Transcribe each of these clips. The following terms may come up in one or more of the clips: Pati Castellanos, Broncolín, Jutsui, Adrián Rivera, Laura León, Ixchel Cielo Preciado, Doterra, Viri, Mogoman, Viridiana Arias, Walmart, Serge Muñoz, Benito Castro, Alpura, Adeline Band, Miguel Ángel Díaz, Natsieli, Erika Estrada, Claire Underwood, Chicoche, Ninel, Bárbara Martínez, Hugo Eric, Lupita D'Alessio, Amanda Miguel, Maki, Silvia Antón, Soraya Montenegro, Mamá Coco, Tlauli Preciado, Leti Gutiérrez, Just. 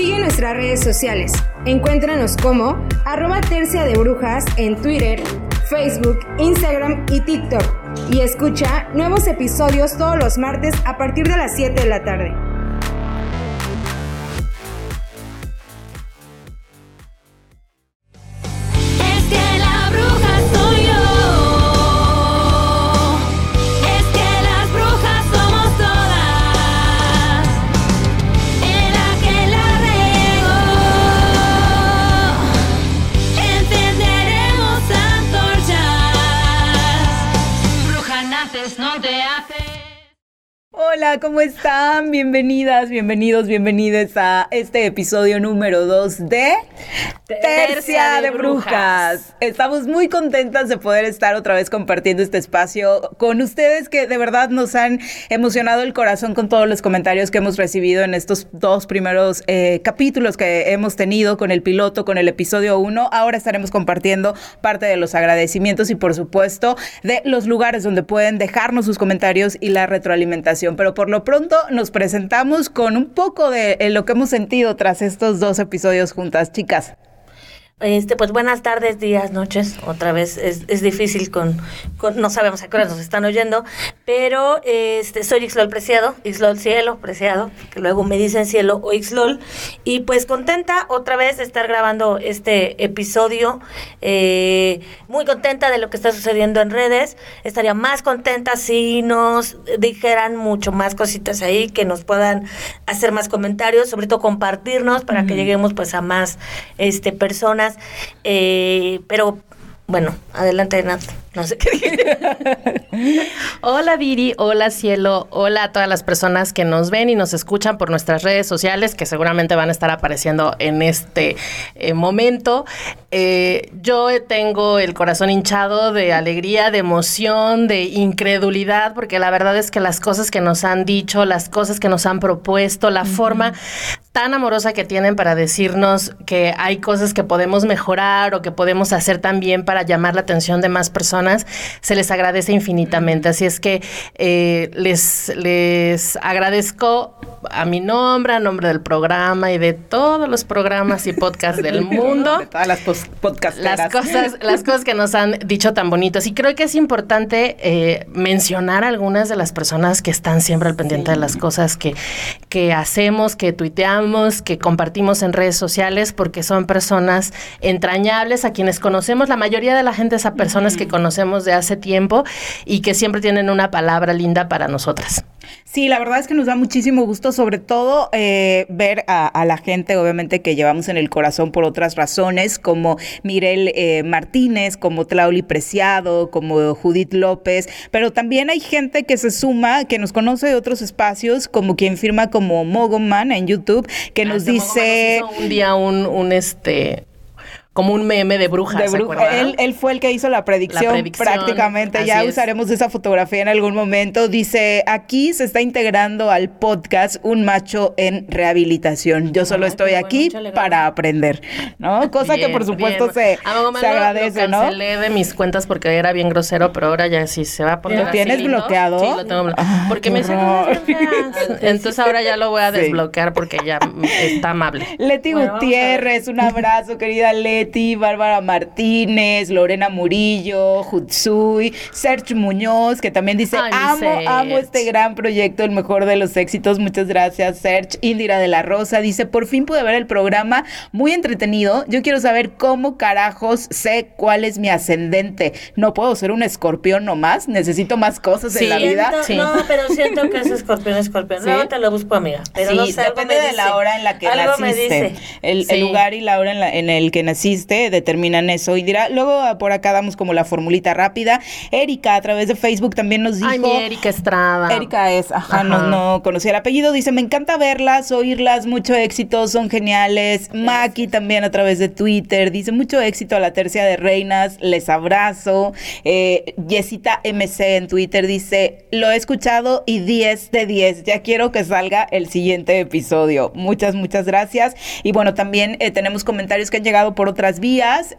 Sigue nuestras redes sociales. Encuéntranos como @terciadebrujas en Twitter, Facebook, Instagram y TikTok. Y escucha nuevos episodios todos los martes a partir de las 7 de la tarde. Hola, ¿cómo están? Bienvenidas, bienvenidos, bienvenidas a este episodio número 2 de Tercia de Brujas. Estamos muy contentas de poder estar otra vez compartiendo este espacio con ustedes, que de verdad nos han emocionado el corazón con todos los comentarios que hemos recibido en estos dos primeros capítulos que hemos tenido con el piloto, con el episodio 1. Ahora estaremos compartiendo parte de los agradecimientos y, por supuesto, de los lugares donde pueden dejarnos sus comentarios y la retroalimentación. Pero por lo pronto nos presentamos con un poco de lo que hemos sentido tras estos dos episodios juntas, chicas. Pues buenas tardes, días, noches. Otra vez es difícil no sabemos a qué hora nos están oyendo, pero soy Ixlol Preciado, Ixchel Cielo Preciado, que luego me dicen Cielo o Ixlol, y pues contenta otra vez de estar grabando este episodio, muy contenta de lo que está sucediendo en redes. Estaría más contenta si nos dijeran mucho más cositas ahí, que nos puedan hacer más comentarios, sobre todo compartirnos para que lleguemos pues a más personas. Pero bueno, adelante, Nat. No sé qué dije. Hola, Viri, hola, Cielo, hola a todas las personas que nos ven y nos escuchan por nuestras redes sociales, que seguramente van a estar apareciendo en este momento. Yo tengo el corazón hinchado de alegría, de emoción, de incredulidad, porque la verdad es que las cosas que nos han dicho, las cosas que nos han propuesto, la forma tan amorosa que tienen para decirnos que hay cosas que podemos mejorar o que podemos hacer también para llamar la atención de más personas, se les agradece infinitamente. Así es que les agradezco a mi nombre, a nombre del programa y de todos los programas y podcasts del mundo. De todas las podcasteras. Las cosas que nos han dicho tan bonitos. Y creo que es importante mencionar algunas de las personas que están siempre al pendiente de las cosas que hacemos, que tuiteamos, que compartimos en redes sociales, porque son personas entrañables a quienes conocemos. La mayoría de la gente es a personas que conocemos de hace tiempo y que siempre tienen una palabra linda para nosotras. Sí, la verdad es que nos da muchísimo gusto, sobre todo ver a la gente, obviamente, que llevamos en el corazón por otras razones, como Miguel Martínez, como Tlauli Preciado, como Judith López, pero también hay gente que se suma, que nos conoce de otros espacios, como quien firma como Mogoman en YouTube, que nos dice... Nos hizo un día como un meme de brujas, él fue el que hizo la predicción prácticamente, ya usaremos esa fotografía en algún momento. Dice, aquí se está integrando al podcast un macho en rehabilitación, yo solo estoy aquí para aprender, ¿no? Cosa bien, que por supuesto bien. Se agradece, ¿no? Cancelé de mis cuentas porque era bien grosero, pero ahora ya sí se va a poner. ¿Lo tienes así, bloqueado? ¿No? Sí, lo tengo bloqueado, porque me entonces ahora ya lo voy a desbloquear porque ya está amable. Leti Gutiérrez, un abrazo, querida Leti. Bárbara Martínez, Lorena Murillo, Jutsui, Serge Muñoz, que también dice, amo este gran proyecto, el mejor de los éxitos, muchas gracias, Serge. Indira de la Rosa dice, por fin pude ver el programa, muy entretenido, yo quiero saber cómo carajos sé cuál es mi ascendente, no puedo ser un escorpión nomás, necesito más cosas en la vida. Sí. No, pero siento que es escorpión, ¿sí? Luego te lo busco, amiga, pero sí, no sé, depende de la hora en la que naciste, el lugar y la hora en el que naciste determinan eso. Y dirá, luego por acá damos como la formulita rápida. Erika, a través de Facebook, también nos dijo... Ay, mi Erika Estrada. Erika es, no conocía el apellido. Dice, me encanta verlas, oírlas, mucho éxito, son geniales. Maki también a través de Twitter dice, mucho éxito a la Tercia de Reinas, les abrazo. Jessita MC en Twitter dice, lo he escuchado y 10 de 10, ya quiero que salga el siguiente episodio. Muchas gracias. Y bueno, también tenemos comentarios que han llegado por otra otras vías,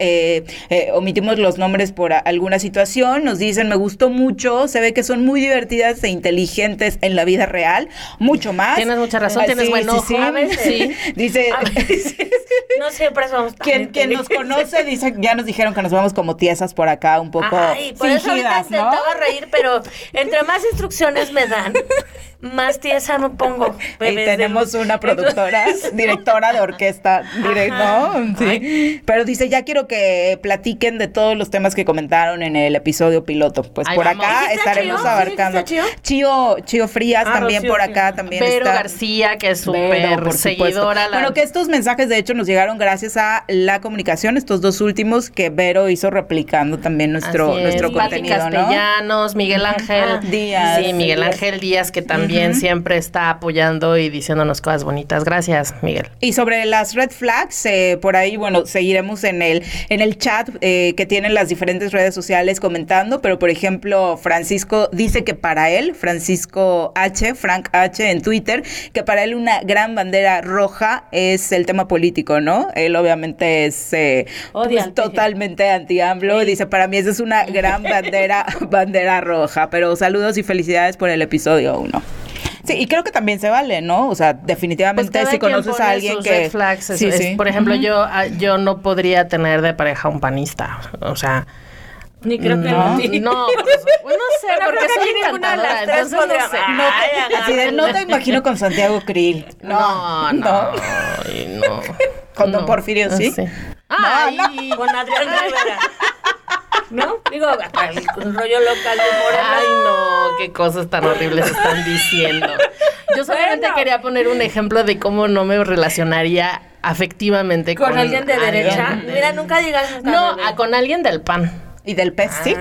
omitimos los nombres por alguna situación, nos dicen me gustó mucho, se ve que son muy divertidas e inteligentes en la vida real, mucho más. Tienes mucha razón, tienes buen ojo. Sí, sí. A veces, sí. Dice, a veces, no siempre somos tan inteligentes. Quien nos conoce, dice, ya nos dijeron que nos vamos como tiesas por acá, un poco fingidas, por eso ahorita intentaba reír, pero entre más instrucciones me dan, más tiesa me pongo. Y tenemos una productora, directora de orquesta, ¿no? Sí. Ay. Pero dice, ya quiero que platiquen de todos los temas que comentaron en el episodio piloto. Pues ay, por vamos. Acá estaremos Chío? abarcando. ¿Sí, Chío Frías también Rocío, por acá también Vero está. García, que es súper seguidora. Bueno, que estos mensajes de hecho nos llegaron gracias a la comunicación, estos dos últimos que Vero hizo replicando también nuestro contenido, Pati Castellanos, ¿no? Miguel Ángel Díaz. Sí, Miguel Ángel Díaz, que también siempre está apoyando y diciéndonos cosas bonitas. Gracias, Miguel. Y sobre las red flags, por ahí, bueno, seguiremos en el chat que tienen las diferentes redes sociales comentando, pero por ejemplo, Francisco dice que para él, Frank H en Twitter, que para él una gran bandera roja es el tema político, ¿no? Él obviamente es totalmente anti-AMLO, sí. Dice, para mí esa es una gran bandera roja, pero saludos y felicidades por el episodio 1. Sí, y creo que también se vale, ¿no? O sea, definitivamente pues si conoces a alguien que... Flags, sí, sí. Por ejemplo, yo no podría tener de pareja un panista, o sea... Ni creo que no. No, pues, bueno, no sé, no, porque soy encantadora, entonces no sé. No te imagino con Santiago Krill. No. Con Don Porfirio, ¿sí? Sí. No. Con Adrián Rivera. ¿No? Digo, un rollo local de Moreno. Ay, no, qué cosas tan horribles están diciendo. Yo solamente quería poner un ejemplo de cómo no me relacionaría afectivamente con alguien de derecha. Mira, nunca digas nunca. No, con alguien del PAN. ¿Y del pez, sí?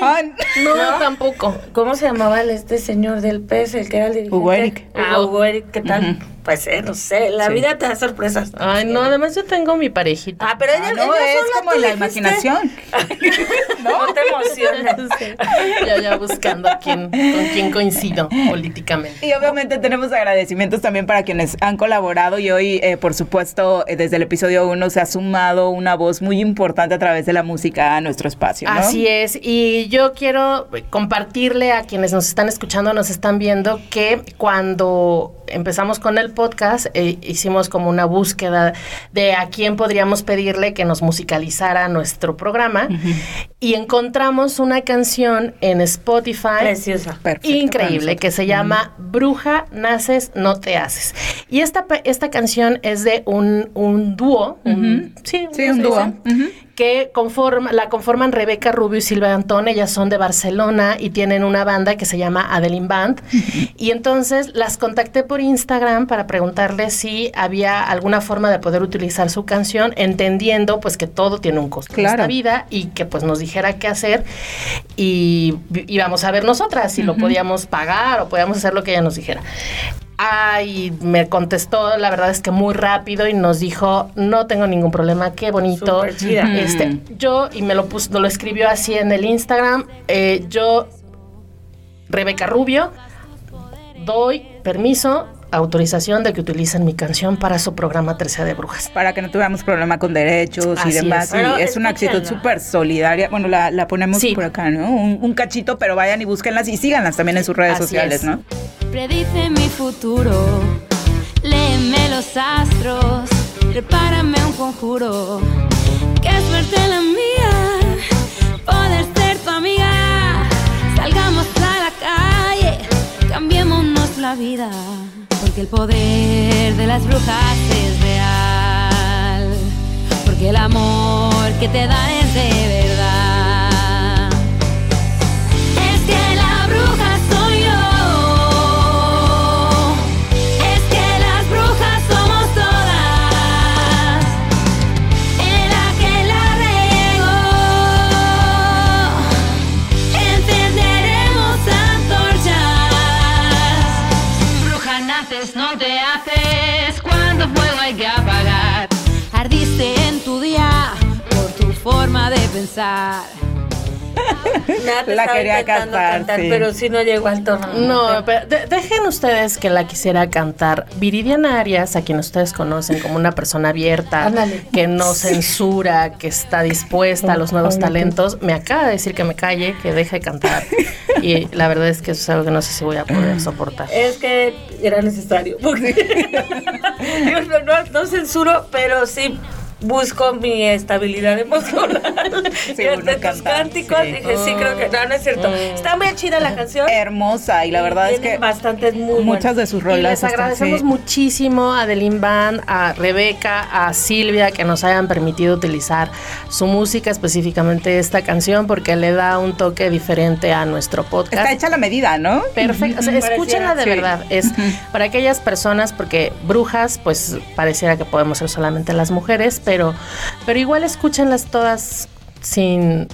Ay, no, tampoco. ¿Cómo se llamaba este señor del pez, el que era el dirigente? Hugo Eric. Hugo Eric, ¿qué tal? Pues, no sé, la vida te da sorpresas. Ay, no, además yo tengo mi parejita. Pero ella no, es como la imaginación. No te emociones. Ya buscando con quién coincido políticamente. Y obviamente tenemos agradecimientos también para quienes han colaborado y hoy, por supuesto, desde el episodio 1 se ha sumado una voz muy importante a través de la música a nuestro espacio, ¿no? Así es, y yo quiero compartirle a quienes nos están escuchando, nos están viendo, que cuando empezamos con el podcast, hicimos como una búsqueda de a quién podríamos pedirle que nos musicalizara nuestro programa, y encontramos una canción en Spotify preciosa, increíble, que se llama Bruja Naces No Te Haces, y esta canción es de un dúo, un dúo, que la conforman Rebeca Rubio y Silvia Antón. Ellas son de Barcelona y tienen una banda que se llama Adeline Band. Y entonces las contacté por Instagram para preguntarles si había alguna forma de poder utilizar su canción, entendiendo pues que todo tiene un costo, claro, en esta vida, y que pues nos dijera qué hacer y vamos a ver nosotras si lo podíamos pagar o podíamos hacer lo que ella nos dijera. Y me contestó, la verdad es que muy rápido, y nos dijo, no tengo ningún problema, qué bonito. Súper chida. Y me lo escribió así en el Instagram, Rebeca Rubio, doy permiso, autorización de que utilicen mi canción para su programa Tercia de Brujas. Para que no tuviéramos problema con derechos y demás. Es una actitud súper solidaria. Bueno, la ponemos por acá, ¿no? Un cachito, pero vayan y búsquenlas y síganlas también en sus redes sociales, ¿no? Predice mi futuro, léeme los astros, prepárame un conjuro. Qué suerte la mía, poder ser tu amiga. Salgamos a la calle, cambiémonos la vida. Porque el poder de las brujas es real, porque el amor que te dan es de verdad. Es que la bruja soy yo, es que las brujas somos todas, en la que la riego encenderemos antorchas. No te haces cuando fuego hay que apagar. Ardiste en tu día por tu forma de pensar. La quería cantar, sí. Pero sí no llegó al tono. No, pero dejen ustedes que la quisiera cantar Viridiana Arias, a quien ustedes conocen como una persona abierta, que no censura, que está dispuesta a los nuevos talentos. Me acaba de decir que me calle, que deje cantar. Y la verdad es que eso es algo que no sé si voy a poder soportar. Es que era necesario. Porque no censuro, pero sí busco mi estabilidad emocional. Sí, y entre tus cánticos dije, sí, creo que no es cierto. Está muy chida la canción. Hermosa, y la verdad es que bastantes muy muchas de sus rolas. Y les agradecemos muchísimo a Adeline Band, a Rebeca, a Silvia, que nos hayan permitido utilizar su música, específicamente esta canción, porque le da un toque diferente a nuestro podcast. Está hecha la medida, ¿no? Perfecto. O sea, escúchenla de verdad. Es para aquellas personas, porque brujas, pues pareciera que podemos ser solamente las mujeres, pero igual escúchenlas todas sin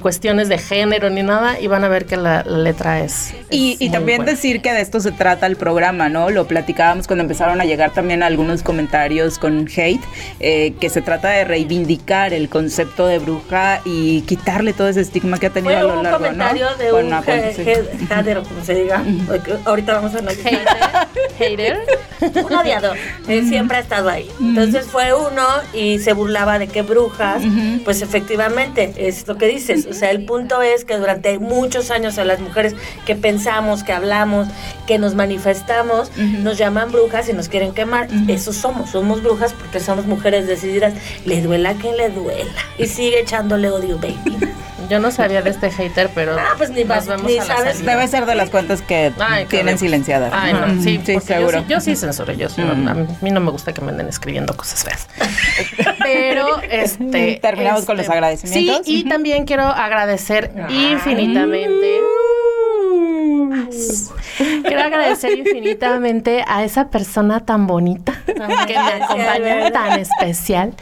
cuestiones de género ni nada, y van a ver que la letra es y también buena. Decir que de esto se trata el programa, ¿no? Lo platicábamos cuando empezaron a llegar también algunos comentarios con hate, que se trata de reivindicar el concepto de bruja y quitarle todo ese estigma que ha tenido a lo largo, ¿no? Un comentario de un hater, como se diga. Ahorita vamos a analizar. ¿Hater? Un odiador. Siempre ha estado ahí. Entonces fue uno y se burlaba de que brujas, pues efectivamente es lo que dice. O sea, el punto es que durante muchos años a las mujeres que pensamos, que hablamos, que nos manifestamos, nos llaman brujas y nos quieren quemar. Eso somos brujas porque somos mujeres decididas, le duela que le duela, y sigue echándole odio, baby. Yo no sabía de este hater, pero pues ni sabes. Debe ser de las cuentas que tienen silenciadas. Ay, no, sí, seguro. Yo sí censuro, a mí no me gusta que me anden escribiendo cosas feas. Pero terminamos con los agradecimientos. Sí, y también quiero agradecer infinitamente. Quiero agradecer infinitamente a esa persona tan bonita que me acompañó, tan especial,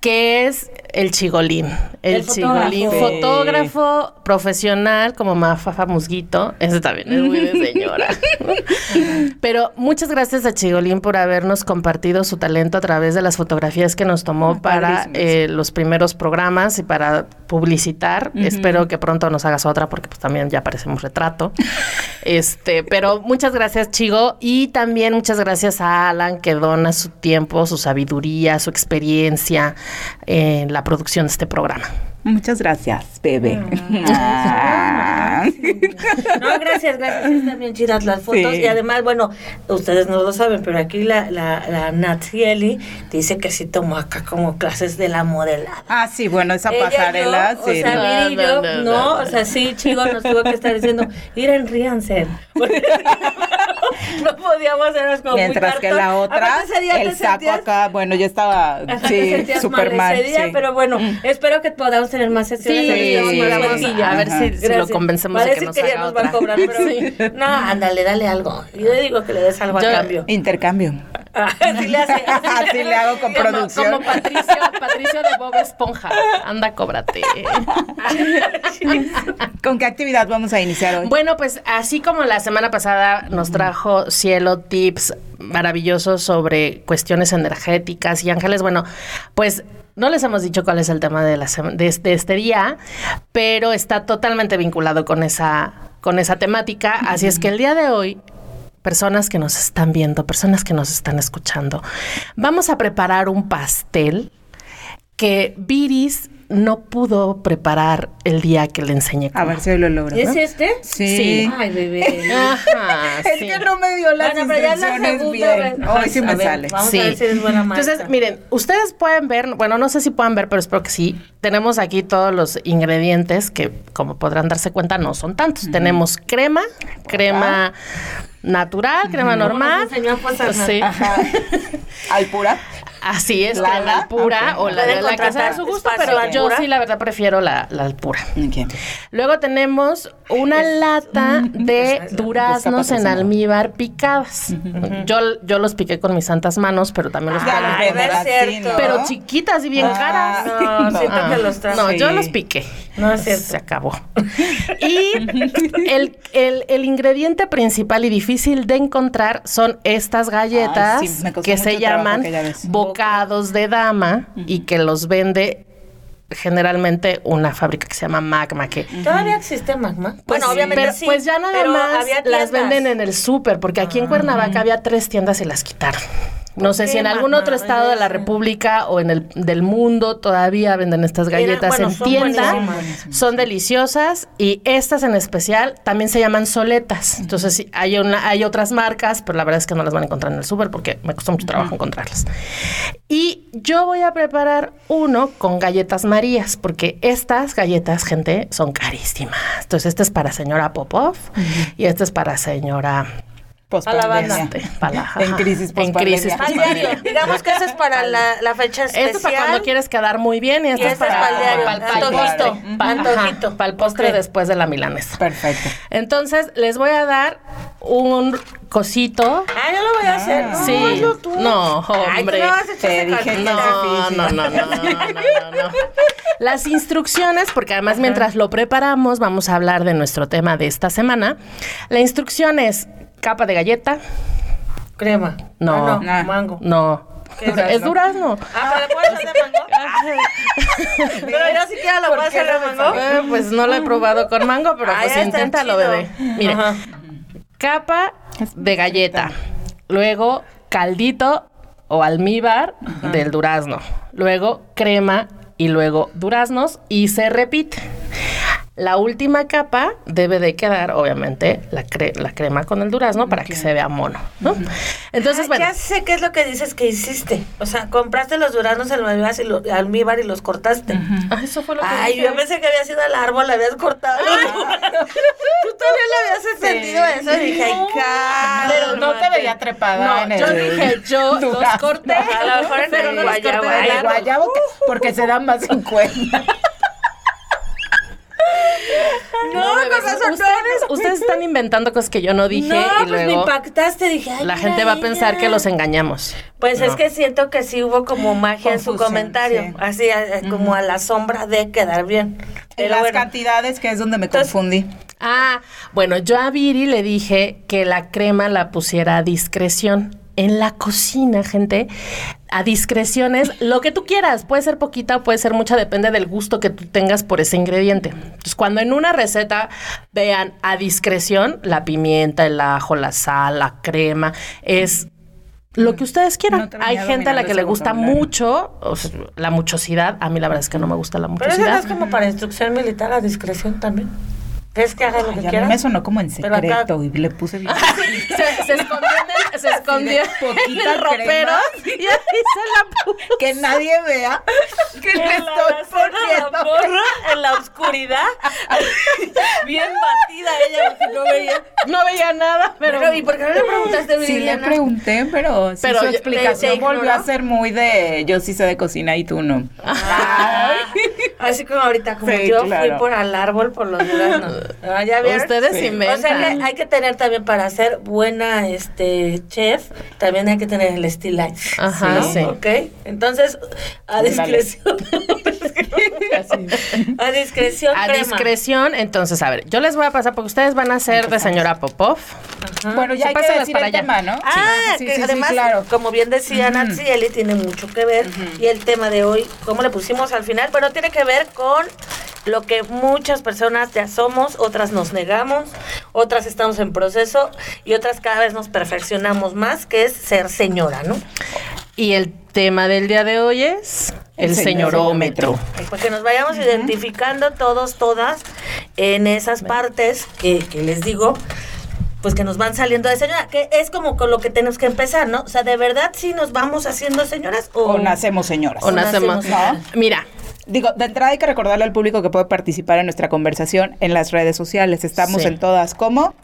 que es el Chigolín. El Chigolín, fotógrafo profesional, como Mafafa Musguito. Ese también es muy de señora. Pero muchas gracias a Chigolín por habernos compartido su talento a través de las fotografías que nos tomó para los primeros programas y para publicitar. Espero que pronto nos hagas otra, porque pues también ya parecemos retrato. Pero muchas gracias, Chigo. Y también muchas gracias a Alan, que dona su tiempo, su sabiduría, su experiencia en la producción de este programa. Muchas gracias, bebé. No, gracias. Están bien chidas las fotos. Y además, bueno, ustedes no lo saben, pero aquí la Natsieli dice que sí tomó acá como clases de la modelada. Ah, sí, bueno, esa ella pasarela. Yo, sí. O sea, no, o sea, sí, Chigo nos tuvo que estar diciendo, ríanse. No podíamos hacernos como mientras que la otra, el saco acá, bueno, yo estaba súper mal ese día, pero bueno, espero que podamos tener más sesiones. A ver si lo convencemos de que nos haga otra. Parece que ya nos van a cobrar, pero no, ándale, dale algo. Yo digo que le des algo a cambio. Intercambio. Así le hago con producción. Como Patricio de Bob Esponja. Anda, cóbrate. ¿Con qué actividad vamos a iniciar hoy? Bueno, pues así como la semana pasada nos trajo Cielo tips maravillosos sobre cuestiones energéticas y ángeles, bueno, pues no les hemos dicho cuál es el tema de este día, pero está totalmente vinculado con esa temática. Así es que el día de hoy, personas que nos están viendo, personas que nos están escuchando, vamos a preparar un pastel que Viris no pudo preparar el día que le enseñé cómo. A ver si hoy lo logro. ¿Es este? Sí. Ay, bebé. Ajá, es que no me dio las instrucciones bien. Hoy sí me sale. Vamos a ver si es buena marca. Entonces, miren, ustedes pueden ver, bueno, no sé si pueden ver, pero espero que sí. Tenemos aquí todos los ingredientes que, como podrán darse cuenta, no son tantos. Tenemos crema natural, crema normal. Nos enseñó a pasar Alpura. Así es, la pura o la de la casa de su gusto, pero yo sí, la verdad, prefiero la pura. Okay. Luego tenemos una lata de duraznos en almíbar picadas. Yo los piqué con mis santas manos, pero también los cierto. Pero chiquitas y bien caras. Yo los piqué. No es cierto. Se acabó. Y el ingrediente principal y difícil de encontrar son estas galletas que se llaman bocados de dama y que los vende generalmente una fábrica que se llama Magma. Que ¿todavía existe Magma? Pues bueno, sí, obviamente pero, sí. Pues ya nada más las venden en el súper, porque aquí en Cuernavaca había 3 tiendas y las quitaron. No sé si en algún otro estado de la República o en el del mundo todavía venden estas galletas en tienda. Son deliciosas, y estas en especial también se llaman soletas. Entonces sí, hay otras marcas, pero la verdad es que no las van a encontrar en el súper porque me costó mucho trabajo encontrarlas. Y yo voy a preparar uno con galletas Marías, porque estas galletas, gente, son carísimas. Entonces este es para señora Popov y este es para señora... a la banda. En crisis pospandemia. Digamos que eso es para la fecha especial. Esto es para cuando quieres quedar muy bien, y esto es para el postre después de la milanesa. Perfecto. Entonces, les voy a dar un cosito. Ah, yo lo voy a hacer. Sí. No, hombre. No. Las instrucciones, porque además mientras lo preparamos vamos a hablar de nuestro tema de esta semana. La instrucción es... capa de galleta. Crema. No. Ah, no. Nah. Mango. No. Durazno. Es durazno. Ah, ¿pero le puedes hacer mango? Pero yo siquiera lo puedo hacer de mango. Pues no lo he probado con mango, pero pues inténtalo, bebé. Mire. Ajá. Capa de galleta. Luego, caldito o almíbar del durazno. Luego, crema y luego duraznos. Y se repite. La última capa debe de quedar, obviamente, la crema con el durazno para que se vea mono, ¿no? Entonces, bueno. Ya sé qué es lo que dices que hiciste. O sea, compraste los duraznos, el almíbar y los cortaste. Ah, eso fue lo que dije. Yo pensé que había sido al árbol, la habías cortado. Ah. Tú todavía le habías entendido eso. Y dije, ay, claro. No te veía trepada en el durazno. Yo dije, yo los corté. A lo mejor en el guayabo. El guayabo, porque se dan más en cuenta. No, cosas horribles. Ustedes están inventando cosas que yo no dije. No, y luego pues me impactaste, dije. Ay, la gente va a pensar que los engañamos. Pues no. Es que siento que sí hubo como magia confusión, en su comentario, sí. Así como a la sombra de quedar bien. En las cantidades, que es donde me confundí. Ah, bueno, yo a Viri le dije que la crema la pusiera a discreción. En la cocina, gente, a discreción es lo que tú quieras. Puede ser poquita o puede ser mucha, depende del gusto que tú tengas por ese ingrediente. Entonces, cuando en una receta vean a discreción, la pimienta, el ajo, la sal, la crema, es lo que ustedes quieran. No, hay gente a la que le gusta mucho, o sea, la muchosidad. A mí la verdad es que no me gusta la muchosidad. Pero eso es como para instrucción militar, a discreción también. ¿Crees que haga lo que quiera? Me sonó como en secreto acá... y le puse bien. Se escondió en el ropero y ahí se la puso. Que nadie vea que le estoy poniendo la porra en la oscuridad. Bien batida ella, porque no veía nada. Pero ¿y por qué no le preguntaste a Viridiana? Sí le pregunté, pero su explicación volvió a ser muy de yo sí sé de cocina y tú no. Ah, así como ahorita, como sí, yo claro. Fui por al árbol, por los duraznos. Ah, ¿ya vieron? Ustedes sí. Inventan. O sea, que hay que tener también para ser buena chef, también hay que tener el estilo. Ajá, sí. ¿Okay? Entonces, a discreción. A discreción. A discreción. Entonces, a ver, yo les voy a pasar porque ustedes van a ser de señora Popov. Ajá. Bueno, ya hay que decir para el tema, ¿no? Ah, sí, que sí, además, sí, claro. Como bien decía Natsieli, tiene mucho que ver. Y el tema de hoy, ¿cómo le pusimos al final? Pero tiene que ver con lo que muchas personas ya somos, otras nos negamos, otras estamos en proceso y otras cada vez nos perfeccionamos más, que es ser señora, ¿no? Y el tema del día de hoy es el señorometro. Pues que nos vayamos identificando todos, todas, en esas partes que les digo, pues que nos van saliendo de señora, que es como con lo que tenemos que empezar, ¿no? O sea, ¿de verdad sí nos vamos haciendo señoras o nacemos señoras? O nacemos. Mira. Digo, de entrada hay que recordarle al público que puede participar en nuestra conversación en las redes sociales. Estamos en todas como...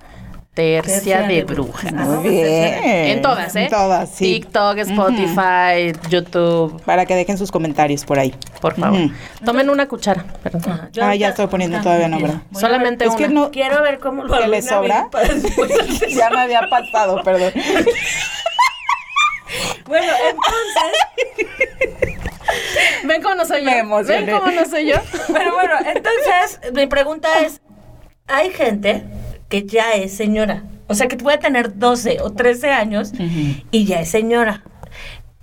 Tercia de Brujas. Muy bien. En todas, ¿eh? En todas, sí. TikTok, Spotify, YouTube. Para que dejen sus comentarios por ahí. Por favor. Tomen una cuchara. Perdón. Ya estoy poniendo todavía nombre. Solamente una. Es que no... Quiero ver cómo lo... ¿Que le sobra? Ya me había pasado, perdón. Bueno, entonces... ¿Ven cómo no soy yo? ¿Ven cómo no soy yo? Pero bueno, entonces, mi pregunta es, hay gente que ya es señora, o sea, que puede tener 12 o 13 años y ya es señora.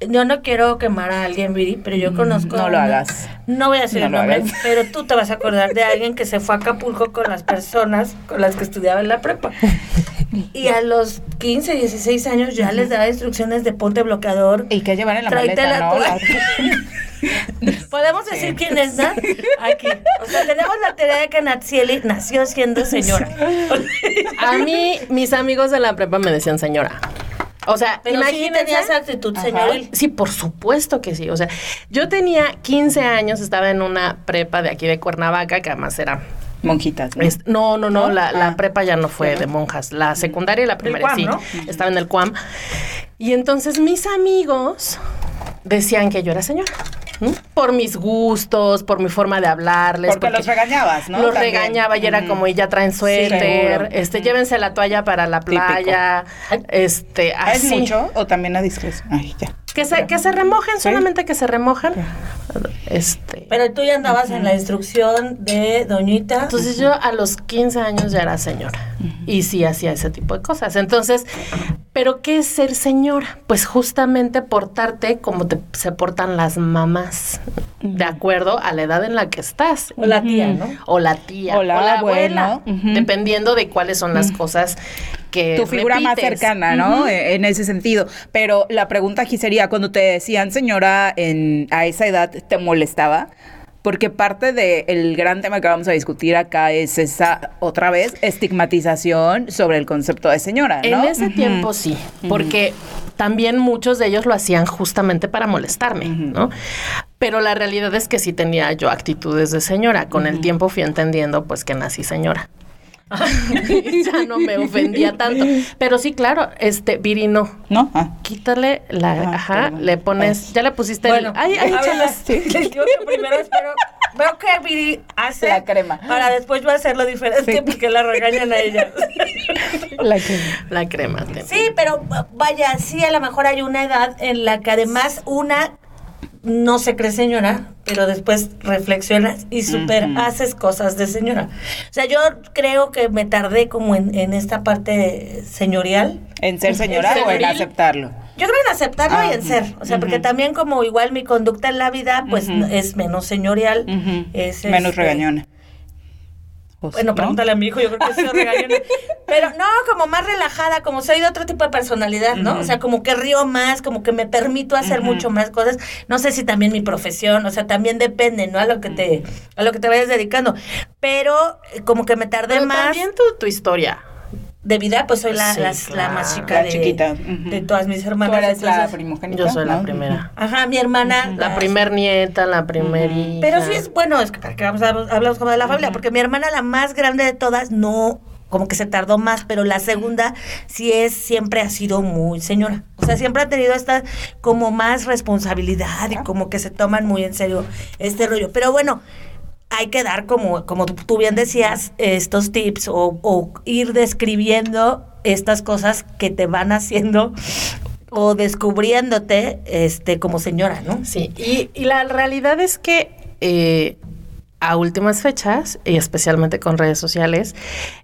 Yo no quiero quemar a alguien, Viri, pero yo conozco... No lo hagas. No voy a decir el nombre, pero tú te vas a acordar de alguien que se fue a Acapulco con las personas con las que estudiaba en la prepa. Y a los 15, 16 años ya les daba instrucciones de ponte bloqueador. Y que llevar en la maleta, ¿no? Podemos decir quién es, ¿no? Aquí. O sea, tenemos la teoría de que Natsieli nació siendo señora. A mí, mis amigos de la prepa me decían señora. O sea, pero imagínense. ¿Sí tenía esa actitud, señoril? Sí, por supuesto que sí. O sea, yo tenía 15 años, estaba en una prepa de aquí de Cuernavaca, que además era... Monjitas, ¿no? No. La prepa ya no fue de monjas. La secundaria y la primaria, el Cuam, sí, ¿no? Estaba en el Cuam. Y entonces mis amigos decían que yo era señora. Por mis gustos, por mi forma de hablarles. Porque los regañabas, ¿no? Los también regañaba y era como, y ya traen suéter, sí, llévense la toalla para la playa. Típico. Así. ¿Es mucho o también a discreción? Ay, ya. Que se remojen, solamente que se remojan. Pero tú ya andabas en la instrucción de doñita. Entonces yo a los 15 años ya era señora. Y sí hacía ese tipo de cosas. Entonces, ¿pero qué es ser señora? Pues justamente portarte como se portan las mamás, de acuerdo a la edad en la que estás. O la tía, ¿no? O la tía. O la abuela. Dependiendo de cuáles son las cosas que tu figura repites más cercana, ¿no? En ese sentido. Pero la pregunta aquí sería, cuando te decían señora a esa edad, ¿te molestaba? Porque parte del gran tema que vamos a discutir acá es esa, otra vez, estigmatización sobre el concepto de señora, ¿no? En ese tiempo sí, porque también muchos de ellos lo hacían justamente para molestarme, ¿no? Pero la realidad es que sí tenía yo actitudes de señora. Con el tiempo fui entendiendo, pues, que nací señora. Ya no me ofendía tanto. Pero sí, claro, Viri, no. Quítale la, le pones, ya le pusiste, bueno, yo que primero espero, veo que Viri hace la crema, para después va a hacerlo diferente, porque la regañan a ella. La crema también. Sí, pero vaya, sí, a lo mejor hay una edad en la que además una no se cree señora, pero después reflexionas y haces cosas de señora. O sea, yo creo que me tardé como en esta parte señorial. ¿En ser señora o en aceptarlo? Yo creo en aceptarlo y en ser. O sea, porque también como igual mi conducta en la vida, pues es menos señorial. Es menos regañona. Bueno, ¿no? Pregúntale a mi hijo, yo creo que sí lo regañó. Pero no, como más relajada, como soy de otro tipo de personalidad, ¿no? O sea, como que río más, como que me permito hacer mucho más cosas. No sé si también mi profesión, o sea, también depende, ¿no? A lo que te vayas dedicando. Pero como que me tardé pero más. También tu historia de vida, pues soy la más chica, la chiquita de todas mis hermanas. ¿Tú eres la primogénita? Yo soy la primera. Ajá, mi hermana. La primer nieta, la primera hija. Pero sí es, bueno, es que vamos a hablar como de la familia, porque mi hermana, la más grande de todas, no, como que se tardó más, pero la segunda sí siempre ha sido muy señora. O sea, siempre ha tenido esta como más responsabilidad y como que se toman muy en serio este rollo. Pero bueno, hay que dar, como tú bien decías, estos tips o ir describiendo estas cosas que te van haciendo o descubriéndote como señora, ¿no? Sí, y la realidad es que a últimas fechas, y especialmente con redes sociales,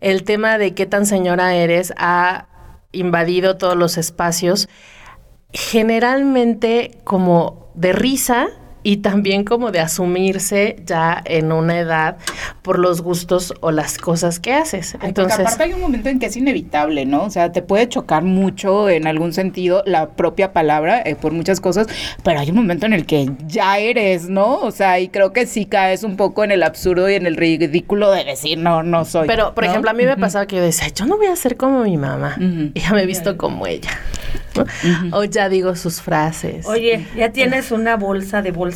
el tema de qué tan señora eres ha invadido todos los espacios, generalmente como de risa, y también como de asumirse ya en una edad por los gustos o las cosas que haces. Entonces, aparte hay un momento en que es inevitable, ¿no? O sea, te puede chocar mucho en algún sentido la propia palabra por muchas cosas, pero hay un momento en el que ya eres, ¿no? O sea, y creo que sí caes un poco en el absurdo y en el ridículo de decir, no soy. Pero, por ejemplo, a mí me pasaba que yo decía, yo no voy a ser como mi mamá. Y ya me he visto como ella. O ya digo sus frases. Oye, ya tienes una bolsa de bolsas.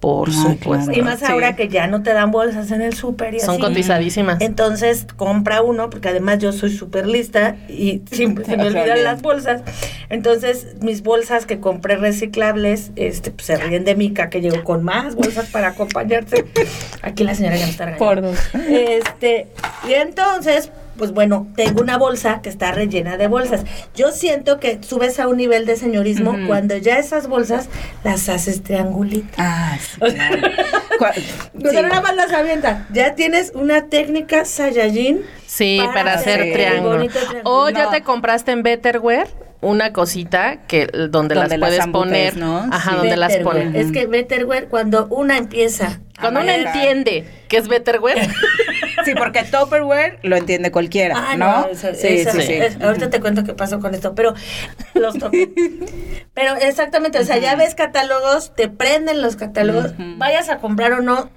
Por supuesto. Claro. Y más ahora que ya no te dan bolsas en el súper y son así. Son cotizadísimas. Entonces, compra uno, porque además yo soy súper lista y siempre se me olvidan las bolsas. Entonces, mis bolsas que compré reciclables, pues, se ríen de mí, que llego con más bolsas para acompañarse. Aquí la señora ya me está regañando. Y entonces, pues bueno, tengo una bolsa que está rellena de bolsas. Yo siento que subes a un nivel de señorismo cuando ya esas bolsas las haces triangulitas. Ah, sí. O sea, nada más las avientas. Ya tienes una técnica Saiyajin. Sí, para hacer triángulo. O ya te compraste en Betterware una cosita que donde las puedes poner, ¿no? Ajá, sí, donde las pones. Es que Betterware, cuando una empieza, cuando una entiende que es Betterware. Sí, porque Tupperware lo entiende cualquiera, ¿no? Sí. Ahorita te cuento qué pasó con esto, pero los pero exactamente, o sea, ya ves catálogos, te prenden los catálogos, vayas a comprar o no,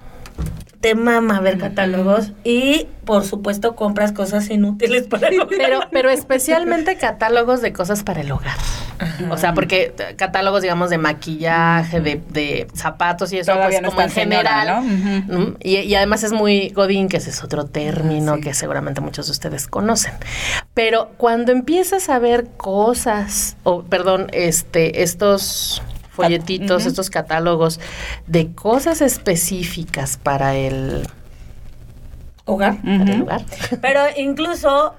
te mama ver catálogos y, por supuesto, compras cosas inútiles para el hogar. Pero especialmente catálogos de cosas para el hogar. O sea, porque catálogos, digamos, de maquillaje, de zapatos y eso, todavía pues no como en general, señora, ¿no? Y además es muy godín, que ese es otro término que seguramente muchos de ustedes conocen. Pero cuando empiezas a ver cosas, estos folletitos, estos catálogos de cosas específicas para el hogar, pero incluso,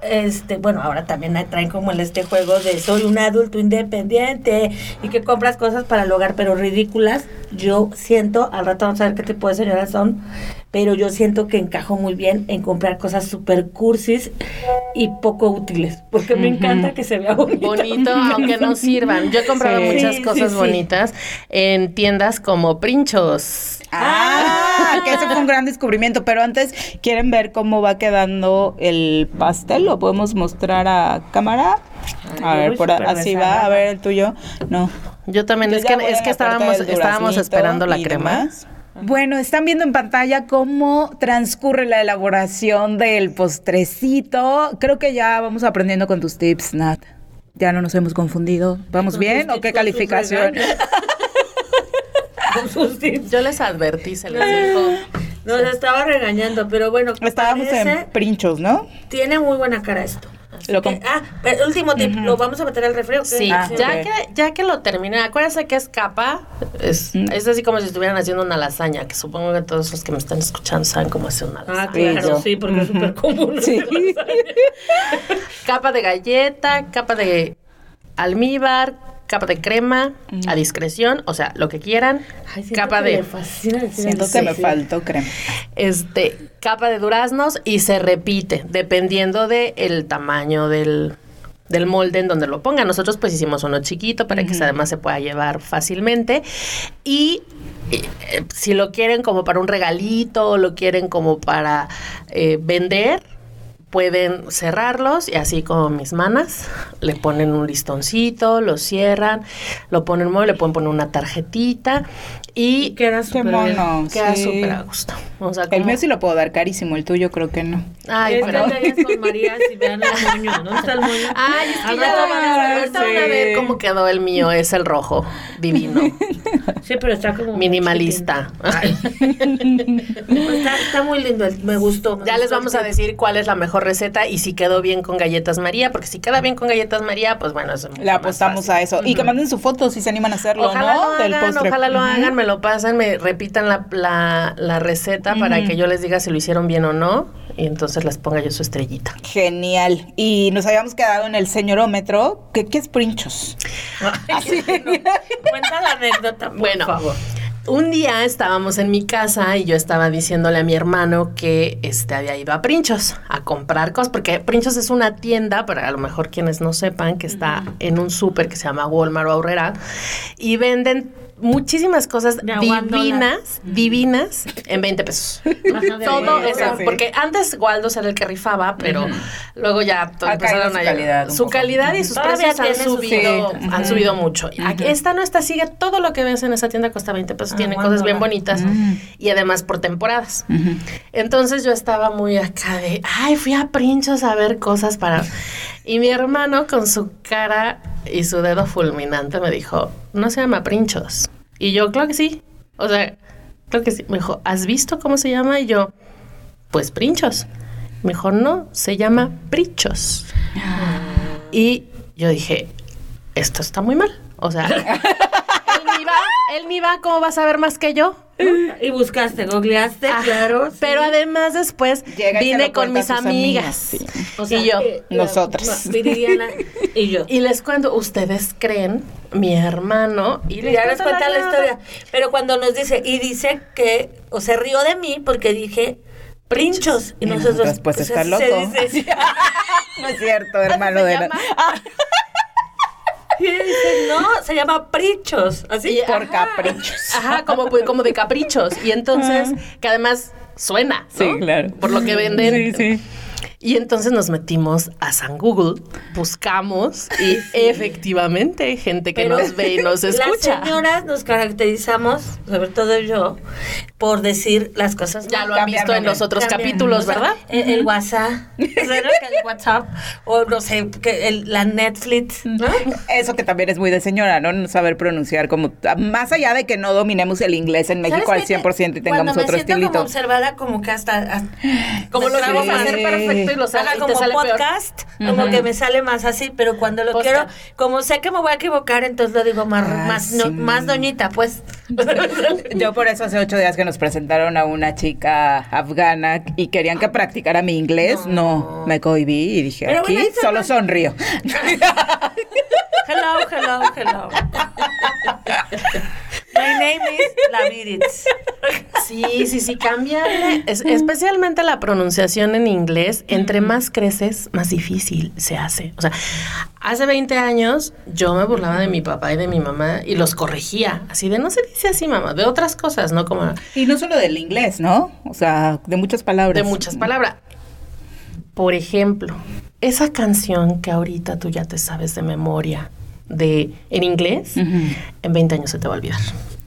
ahora también traen como este juego de soy un adulto independiente y que compras cosas para el hogar, pero ridículas. Yo siento, al rato vamos a ver qué tipo de señoras son, pero yo siento que encajo muy bien en comprar cosas super cursis y poco útiles, porque me encanta que se vea bonito, aunque no sirvan. Yo he comprado muchas cosas bonitas en tiendas como Princhos. Que eso fue un gran descubrimiento, pero antes, ¿quieren ver cómo va quedando el pastel? ¿Lo podemos mostrar a cámara? A ver, por así va, a ver el tuyo. No. Yo también, es que estábamos esperando la crema. Demás. Bueno, están viendo en pantalla cómo transcurre la elaboración del postrecito. Creo que ya vamos aprendiendo con tus tips, Nat. Ya no nos hemos confundido. ¿Vamos bien o qué calificación? Con sus tips. Yo les advertí, se les dijo. Nos estaba regañando, pero bueno. Estábamos en Princhos, ¿no? Tiene muy buena cara esto. Pero último tip, lo vamos a meter al refri. Sí, ya que lo terminé, acuérdense que es capa, es así como si estuvieran haciendo una lasaña, que supongo que todos los que me están escuchando saben cómo hacer una lasaña. Claro, sí, porque es súper común. Sí. Capa de galleta, capa de almíbar, capa de crema, a discreción, o sea, lo que quieran. Ay, capa de... me faltó crema. Capa de duraznos y se repite, dependiendo del tamaño del molde en donde lo pongan. Nosotros pues hicimos uno chiquito para que además se pueda llevar fácilmente. Y si lo quieren como para un regalito, o lo quieren como para vender, pueden cerrarlos y así como mis manas, le ponen un listoncito, lo cierran, lo ponen mueble, le pueden poner una tarjetita y queda súper a gusto. O sea, el mío sí lo puedo dar carísimo, el tuyo creo que no. Ay, pero... con María, si vean el moño, ¿no? Está el moño. Ay, es que van a ver cómo quedó el mío, es el rojo, divino. Sí, pero está como... minimalista. Está muy lindo, me gustó. Ya les vamos a decir cuál es la mejor receta y si quedó bien con galletas María, porque si queda bien con galletas María, pues bueno, eso le apostamos a eso. Y que manden su foto si se animan a hacerlo, ojalá, ¿no? Ojalá lo hagan, me lo pasan, me repitan la receta para que yo les diga si lo hicieron bien o no, y entonces les ponga yo su estrellita. Genial. Y nos habíamos quedado en el señorómetro, que es Princhos. Cuenta la anécdota, por favor. Un día estábamos en mi casa y yo estaba diciéndole a mi hermano que había ido a Princhos a comprar cosas, porque Princhos es una tienda, pero a lo mejor quienes no sepan, que está en un súper que se llama Walmart o Aurrera, y venden muchísimas cosas divinas en 20 pesos. Todo eso, porque antes Waldos era el que rifaba, pero luego ya empezaron a llegar. Su calidad y sus precios han subido mucho. Esta no sigue, todo lo que ves en esa tienda cuesta 20 pesos, tiene cosas bien bonitas y además por temporadas. Entonces yo estaba muy acá de, fui a Princhos a ver cosas para... Y mi hermano con su cara y su dedo fulminante me dijo, no se llama Princhos. Y yo, claro que sí. O sea, claro que sí. Me dijo, ¿has visto cómo se llama? Y yo, pues Princhos. Me dijo, no, se llama Princhos. Y yo dije, esto está muy mal. O sea, él ni va, ¿cómo vas a ver más que yo? Y buscaste, googleaste, claro. Pero además después vine con mis amigas. Sí. O sea, y yo. Nosotras. Viridiana y yo. Y les cuento, ustedes creen, mi hermano. Y ya les cuenta la historia. Pero cuando nos dice, y dice que, o se rió de mí porque dije, Princhos. Y nosotros. Pues está loco. No es cierto, hermano de la... Y dice, no, se llama Princhos, así. Y, por ajá, caprichos. Ajá, como de caprichos. Y entonces, que además suena, ¿no? Sí, claro. Por lo que venden. Sí, sí. Y entonces nos metimos a San Google, buscamos y sí, efectivamente gente que nos ve y nos escucha. Las señoras nos caracterizamos, sobre todo yo, por decir las cosas. Ya lo han visto en los otros capítulos, ¿verdad? El WhatsApp, el WhatsApp, o no sé, que la Netflix, ¿no? Eso que también es muy de señora, ¿no? No saber pronunciar como, más allá de que no dominemos el inglés en México al 100% y tengamos otro estilito. Cuando me siento como observada, como que hasta como lo vamos a hacer perfecto. Y lo sale, y como sale podcast, peor. Como que me sale más así, pero cuando lo quiero, como sé que me voy a equivocar, entonces lo digo más, sí, no, más doñita, pues. Yo por eso hace 8 días que nos presentaron a una chica afgana y querían que practicara mi inglés, no me cohibí y dije, pero aquí bueno, solo sonrío. Hello, hello, hello. My name is La Viritz. Sí, sí, sí, cambiarle. Especialmente la pronunciación en inglés, entre más creces, más difícil se hace. O sea, hace 20 años yo me burlaba de mi papá y de mi mamá y los corregía, así de no se dice así, mamá, de otras cosas, ¿no? Como... Y no solo del inglés, ¿no? O sea, de muchas palabras. De muchas palabras. Por ejemplo, esa canción que ahorita tú ya te sabes de memoria, de en inglés, en 20 años se te va a olvidar.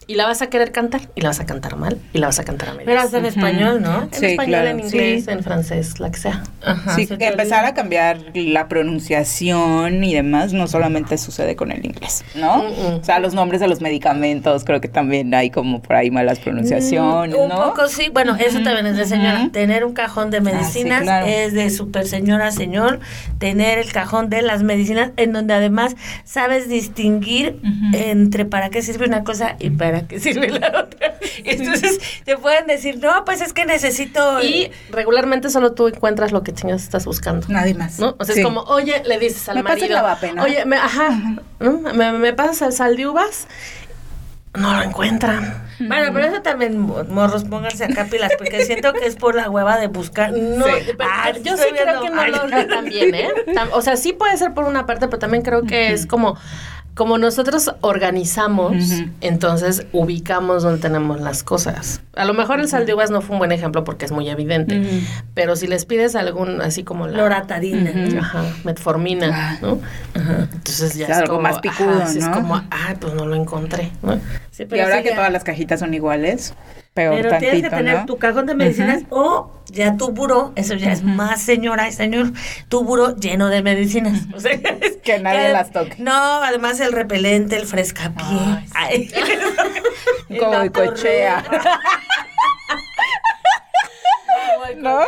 Y la vas a querer cantar, y la vas a cantar mal, y la vas a cantar a medias. Pero hasta en español, ¿no? En español, claro, en inglés, en francés, la que sea. Ajá, sí, que empezar a cambiar la pronunciación y demás no solamente sucede con el inglés, ¿no? O sea, los nombres de los medicamentos, creo que también hay como por ahí malas pronunciaciones, ¿no? Un poco sí, bueno, eso también es de señora. Tener un cajón de medicinas es de súper señora, señor. Tener el cajón de las medicinas, en donde además sabes distinguir entre para qué sirve una cosa y para que sirve la otra. Entonces te pueden decir, no, pues es que necesito. Y regularmente solo tú encuentras lo que chingas estás buscando. Nadie más. ¿No? O sea, es como, oye, le dices al marido. Me pasa el lavapena. Oye, me pasas el sal de uvas. No lo encuentran. Bueno, pero eso también, morros, pónganse acá pilas, porque siento que es por la hueva de buscar. No, yo sí creo que no lo logran también, ¿eh? O sea, sí puede ser por una parte, pero también creo que es como nosotros organizamos, entonces ubicamos donde tenemos las cosas. A lo mejor el sal de uvas no fue un buen ejemplo porque es muy evidente, pero si les pides algún, así como la... Loratadina. Metformina, ¿no? Entonces ya es algo como, más picudo, ¿no? Es como, pues no lo encontré, ¿no? Sí, pero y ahora sí, que ya... todas las cajitas son iguales, peor pero tantito, tienes que tener, ¿no?, tu cajón de medicinas o... Ya tu buró, eso ya es más señora y señor, tu buró lleno de medicinas. O sea, que nadie las toque. No, además el repelente, el frescapié. Ay, sí. Ay, como el cochea. ¿No?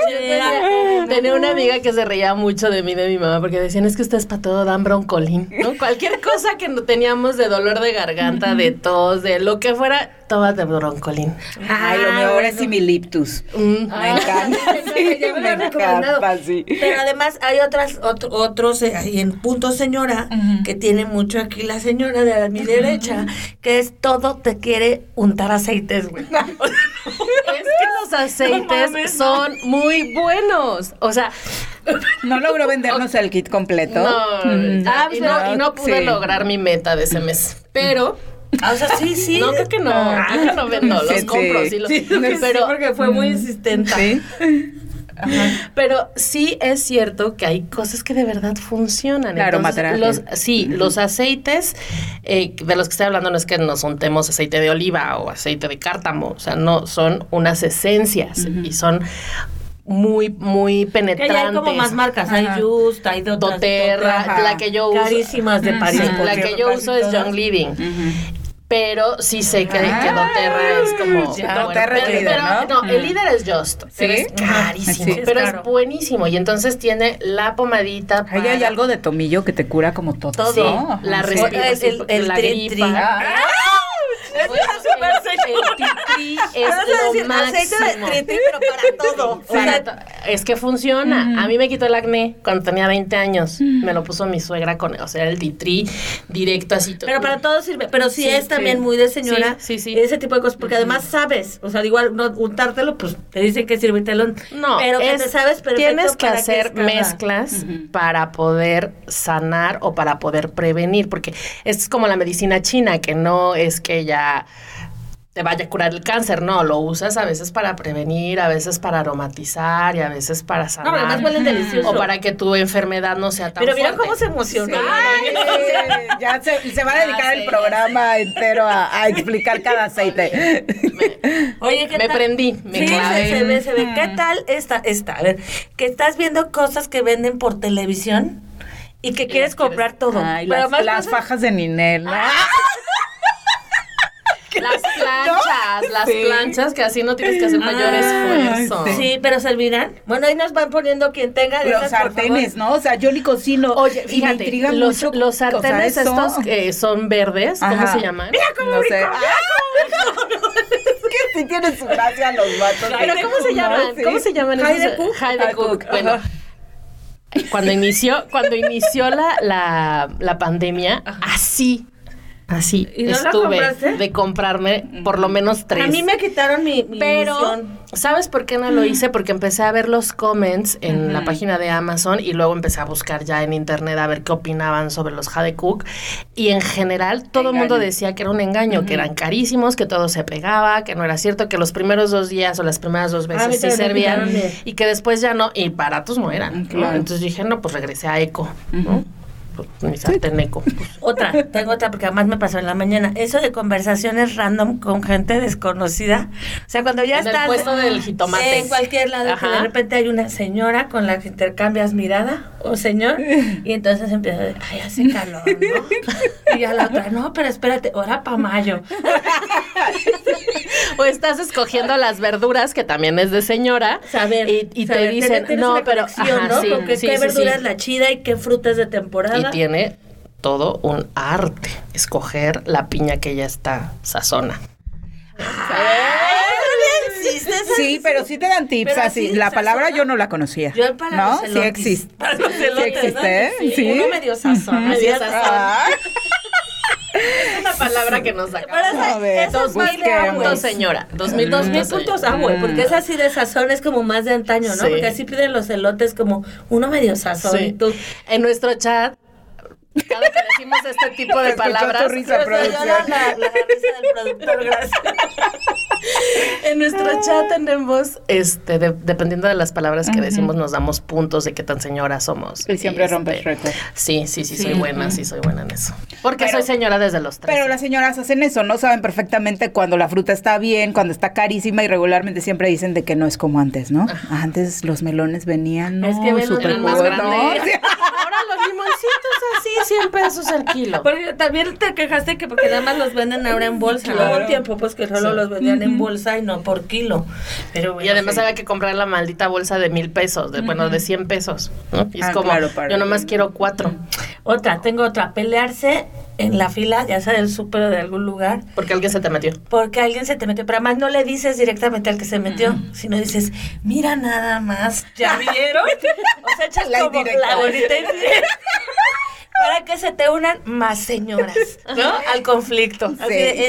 Tenía una amiga que se reía mucho de mí, de mi mamá, porque decían, es que ustedes para todo dan broncolín, ¿no? Cualquier cosa que no teníamos de dolor de garganta, de tos, de lo que fuera, tómate broncolín. Ay, lo mejor es similiptus. Me encanta. Sí, ya me lo encanta, sí. Pero además hay otros ahí en punto señora, que tiene mucho aquí la señora de mi derecha, que es todo te quiere untar aceites, güey. Es que los aceites son muy buenos. O sea, no logró vendernos el kit completo. No pude lograr mi meta de ese mes. Pero... O sea, sí. No, creo que no. Creo que no vendo. Los compro, sí. Pero sí, porque fue muy insistente. Sí. Ajá. Pero sí es cierto que hay cosas que de verdad funcionan. Claro, entonces, los aceites de los que estoy hablando no es que nos untemos aceite de oliva o aceite de cártamo, o sea, no, son unas esencias y son muy, muy penetrantes. Que hay como más marcas, hay Just, hay Doterra, la que yo uso. Carísimas de París. La que yo uso es Young Living. Pero sí sé que Doterra es como... Ya, Doterra es líder, ¿no? No, el líder es Just. ¿Sí? Es carísimo, es buenísimo. Y entonces tiene la pomadita para... Ahí hay algo de tomillo que te cura como todo. Todo. La respiración, la gripa. super aceite. El titrí es lo decir, máximo. Aceite de titrí, pero para todo. Sí. Es que funciona. A mí me quitó el acné cuando tenía 20 años. Me lo puso mi suegra con, o sea, el titrí directo así. Pero para todo sirve. Pero sí, sí es también muy de señora. Sí, sí, sí. Ese tipo de cosas. Porque además sabes, o sea, igual no untártelo, pues te dicen que sírvetelo. No, pero es, que te sabes perfecto. Tienes que hacer que mezclas para poder sanar o para poder prevenir. Porque esto es como la medicina china, que no es que ya te vaya a curar el cáncer, no, lo usas a veces para prevenir, a veces para aromatizar y a veces para sanar. No, pero además huelen delicioso. O para que tu enfermedad no sea tan fuerte. Pero mira cómo se emocionó. Sí. Ay, ya se va a dedicar el programa entero a explicar cada aceite. Oye, ¿qué tal? Me prendí, me clavé. Sí, se ve. ¿Qué tal esta? A ver, que estás viendo cosas que venden por televisión y que quieres comprar todo. Ay, pero las fajas de Ninel, ¿no? ¡Ah! Las planchas, que así no tienes que hacer mayor esfuerzo. Sí, pero servirán. Bueno, ahí nos van poniendo quien tenga de esas, sartenes, ¿no? O sea, yo ni cocino. Oye, fíjate, y me los sartenes estos que son verdes, ¿cómo se llaman? Mira cómo no sé. Que si tienen su gracia los vatos. Pero ¿cómo se llaman? ¿Cómo se llaman esos? Hide the cook. Bueno. Cuando inició la pandemia, así estuve de comprarme por lo menos 3. A mí me quitaron mi ilusión. ¿Sabes por qué no lo hice? Porque empecé a ver los comments en la página de Amazon y luego empecé a buscar ya en internet a ver qué opinaban sobre los Hide the Cook. Y en general todo el mundo decía que era un engaño, que eran carísimos, que todo se pegaba, que no era cierto, que los primeros 2 días o las primeras 2 veces sí servían y que después ya no, y baratos no eran. Claro. Entonces dije, no, pues regresé a Eco, ¿no? Mi sarteneco. Tengo otra porque además me pasó en la mañana. Eso de conversaciones random con gente desconocida. O sea, cuando ya estás en el puesto del jitomate, en cualquier lado, que de repente hay una señora con la que intercambias mirada o señor, y entonces empieza a decir, ay, hace calor, ¿no? Y ya la otra, no, pero espérate, ahora pa' mayo. O estás escogiendo las verduras, que también es de señora, saber, y saber, te dicen, no, pero conexión, ¿no? Sí, con que, sí, qué verdura es la chida y qué fruta es de temporada. Y tiene todo un arte escoger la piña que ya está sazona. Sí, pero sí te dan tips, pero así. La palabra sazona, yo no la conocía. Yo el palabra no, celotes. Sí existe. ¿Sí existe? Sí. ¿Sí? Uno medio sazón. Es una palabra que nos saca. Eso es baile, señora. 2000 puntos agua, porque es así de sazón, es como más de antaño, ¿no? Sí. Porque así piden los elotes como uno medio sazón. Sí. En nuestro chat, cada que decimos este tipo de palabras, risa, la risa del productor, gracias. En nuestro chat tenemos, dependiendo de las palabras que decimos, nos damos puntos de qué tan señoras somos. Y siempre rompes récord. Sí, soy buena en eso. Porque soy señora desde los 3. Pero las señoras hacen eso, ¿no? Saben perfectamente cuando la fruta está bien, cuando está carísima, y regularmente siempre dicen de que no es como antes, ¿no? Antes los melones venían, ¿no? Es que venían más grandes. Ahora los limoncitos así, 100 pesos el kilo. Porque también te quejaste que porque nada más los venden ahora en bolsa. Hubo un tiempo pues que solo los vendían en bolsa y no por kilo. Pero bueno, y además había que comprar la maldita bolsa de 1,000 pesos, de 100 pesos, ¿no? Y es como, yo nomás quiero 4. Tengo otra, pelearse en la fila, ya sea del súper o de algún lugar. Porque alguien se te metió, pero además no le dices directamente al que se metió, sino dices, mira nada más, ¿ya vieron? O sea, echas como la bonita y para que se te unan más señoras, ¿no? Al conflicto. Sí. Así de,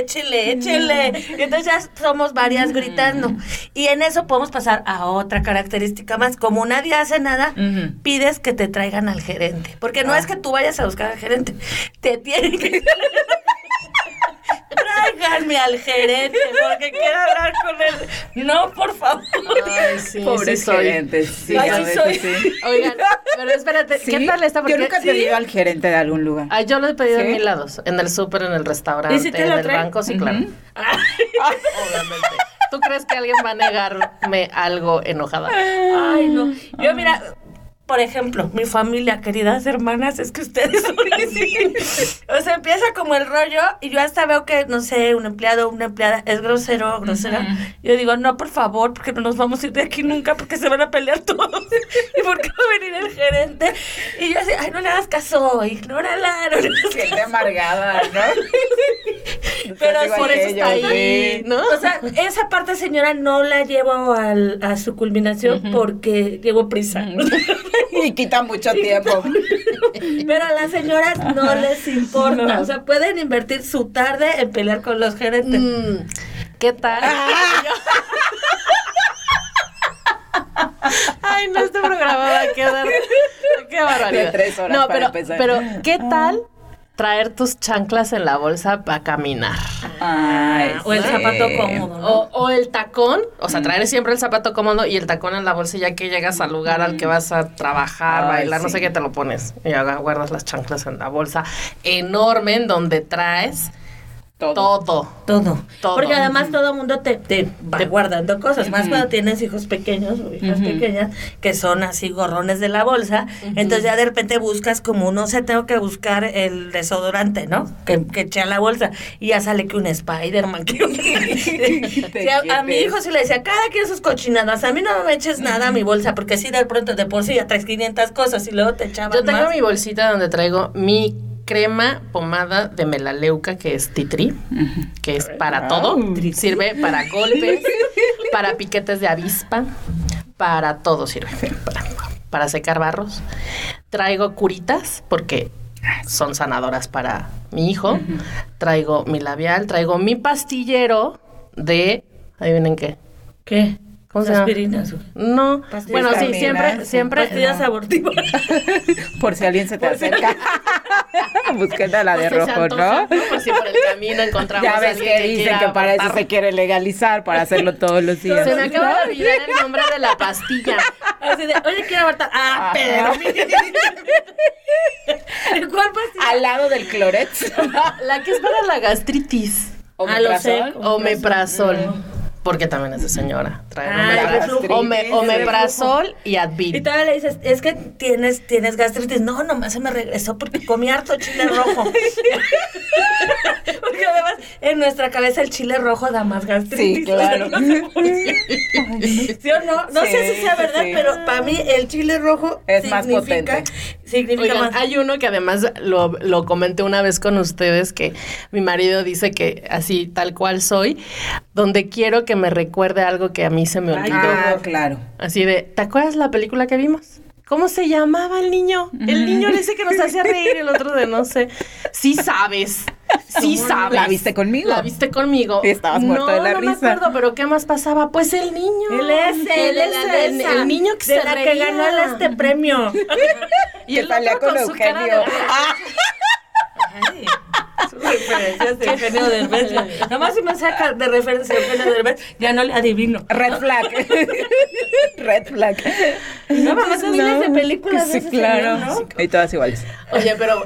échele. Y entonces ya somos varias gritando. Y en eso podemos pasar a otra característica más. Como nadie hace nada, pides que te traigan al gerente. Porque no es que tú vayas a buscar al gerente. Te tienen que... Tráiganme al gerente porque quiero hablar con él. No, por favor. Ay, sí, pobres gerentes. Sí, a veces sí. Oigan, pero espérate, ¿sí? ¿Qué tal esta? Porque yo nunca he pedido al gerente de algún lugar. Ay, yo lo he pedido en 1000 lados. En el súper, en el restaurante, en el banco, sí, claro. Obviamente. ¿Tú crees que alguien va a negarme algo enojada? Ay, no. Yo, mira... Por ejemplo, mi familia, queridas hermanas, es que ustedes son así. O sea, empieza como el rollo y yo hasta veo que, no sé, un empleado o una empleada es grosero o grosera. Yo digo, no, por favor, porque no nos vamos a ir de aquí nunca porque se van a pelear todos. ¿Y por qué va a venir el gerente? Y yo así, ay, no le hagas caso, ignórala. Siente amargada, ¿no? Pero pero por eso está ahí, ¿no? O sea, esa parte, señora, no la llevo a su culminación porque llevo prisa. Y quita mucho tiempo. Pero a las señoras no les importa. No. O sea, pueden invertir su tarde en pelear con los gerentes. ¿Qué tal? Ah. Ay, no, este programa va a quedar. Qué barbaridad. De 3 horas no, para empezar. Pero, ¿qué tal traer tus chanclas en la bolsa para caminar? Ay, o el zapato cómodo, ¿no? O el tacón, o sea, traer siempre el zapato cómodo y el tacón en la bolsa, ya que llegas al lugar al que vas a trabajar, bailar, no sé qué, te lo pones y guardas las chanclas en la bolsa enorme en donde traes todo. Porque además todo el mundo te guardando cosas. Más cuando tienes hijos pequeños o hijas pequeñas que son así gorrones de la bolsa. Entonces ya de repente buscas como, no sé, tengo que buscar el desodorante, ¿no? Que eché a la bolsa. Y ya sale que un Spider-Man. A mi hijo sí le decía, cada quien sus cochinadas. A mí no me eches nada a mi bolsa, porque si de pronto de por sí ya traes 500 cosas y luego te echaban más. Yo tengo mi bolsita donde traigo mi crema pomada de melaleuca, que es titri, que es para todo, sirve para golpes, para piquetes de avispa, para todo sirve, para secar barros. Traigo curitas, porque son sanadoras para mi hijo. Traigo mi labial, traigo mi pastillero de, adivinen qué. ¿Qué? O sea, aspirinas. No. Pastillas, bueno, sí, siempre. Pastillas abortivas. Por si alguien se te acerca. Buscando la de rojo, ¿no? Por si por el camino encontramos. Ya ves que dicen que para eso se quiere legalizar, para hacerlo todos los días. Se me acaba de olvidar el nombre de la pastilla. Así de, oye, quiero abortar. Ah, Pedro. ¿Cuál pastilla? Al lado del Clorets. La que es para la gastritis. Omeprazol. Porque también es de señora. Omeprazol y Advil. Y todavía le dices, es que tienes gastritis. No, nomás se me regresó porque comí harto chile rojo. Porque además en nuestra cabeza el chile rojo da más gastritis. Sí, claro. ¿Sí o no? No sé si sea verdad, pero para mí el chile rojo es más potente. Oigan, hay uno que además lo comenté una vez con ustedes, que mi marido dice que así, tal cual soy, donde quiero que me recuerde algo que a mí se me olvidó. Ah, claro. Así de, ¿te acuerdas la película que vimos? ¿Cómo se llamaba el niño? El niño le dice que nos hacía reír, el otro de no sé. Sí sabes. ¿La viste conmigo? Sí, estabas muerto de la risa. No me acuerdo, pero ¿qué más pasaba? Pues el niño. El niño que se reía. Que ganó este premio. Y el otro con su Eugenio. Cara de... Ay. Su referencia es de Eugenio Derbez. Nada más si me saca de referencia Eugenio Derbez, ya no le adivino. Red flag. No, mamá, son miles de películas. Sí, claro. Serían, ¿no? Y todas iguales. Oye, pero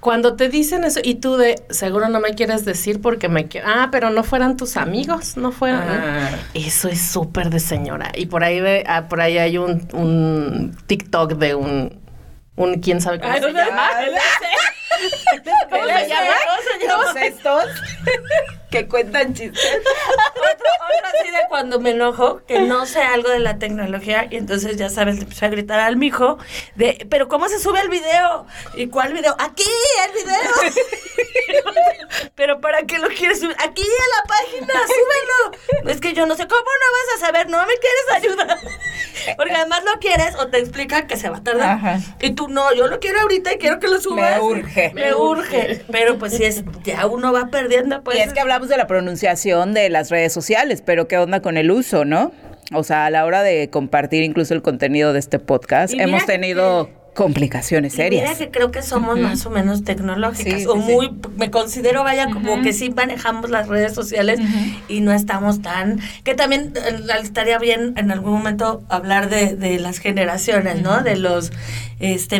cuando te dicen eso, y tú de, seguro no me quieres decir porque me quieres. Ah, pero no fueran tus amigos, no fueran. Ah. Eso es súper de señora. Y por ahí hay un TikTok de un quién sabe cómo se llama. ¿Cómo se llama? Los estos que cuentan chistes. Otro así de cuando me enojo, que no sé algo de la tecnología, y entonces ya sabes, le empiezo a gritar al mijo de, ¿pero cómo se sube el video? ¿Y cuál video? ¡Aquí, el video! ¿Pero para qué lo quieres subir? ¡Aquí, en la página, súbelo! Es que yo no sé, ¿cómo no vas a saber? ¿No me quieres ayudar? Porque además no quieres, o te explican que se va a tardar. Ajá. Y tú, no, yo lo quiero ahorita y quiero que lo subas. Me urge. Pero pues si es, ya uno va perdiendo, pues. Y es que hablamos de la pronunciación de las redes sociales, pero ¿qué onda con el uso, no? O sea, a la hora de compartir incluso el contenido de este podcast, hemos tenido... complicaciones serias. Mira que creo que somos más o menos tecnológicas, me considero, como que sí manejamos las redes sociales y no estamos tan... Que también estaría bien en algún momento hablar de las generaciones, ¿no? De los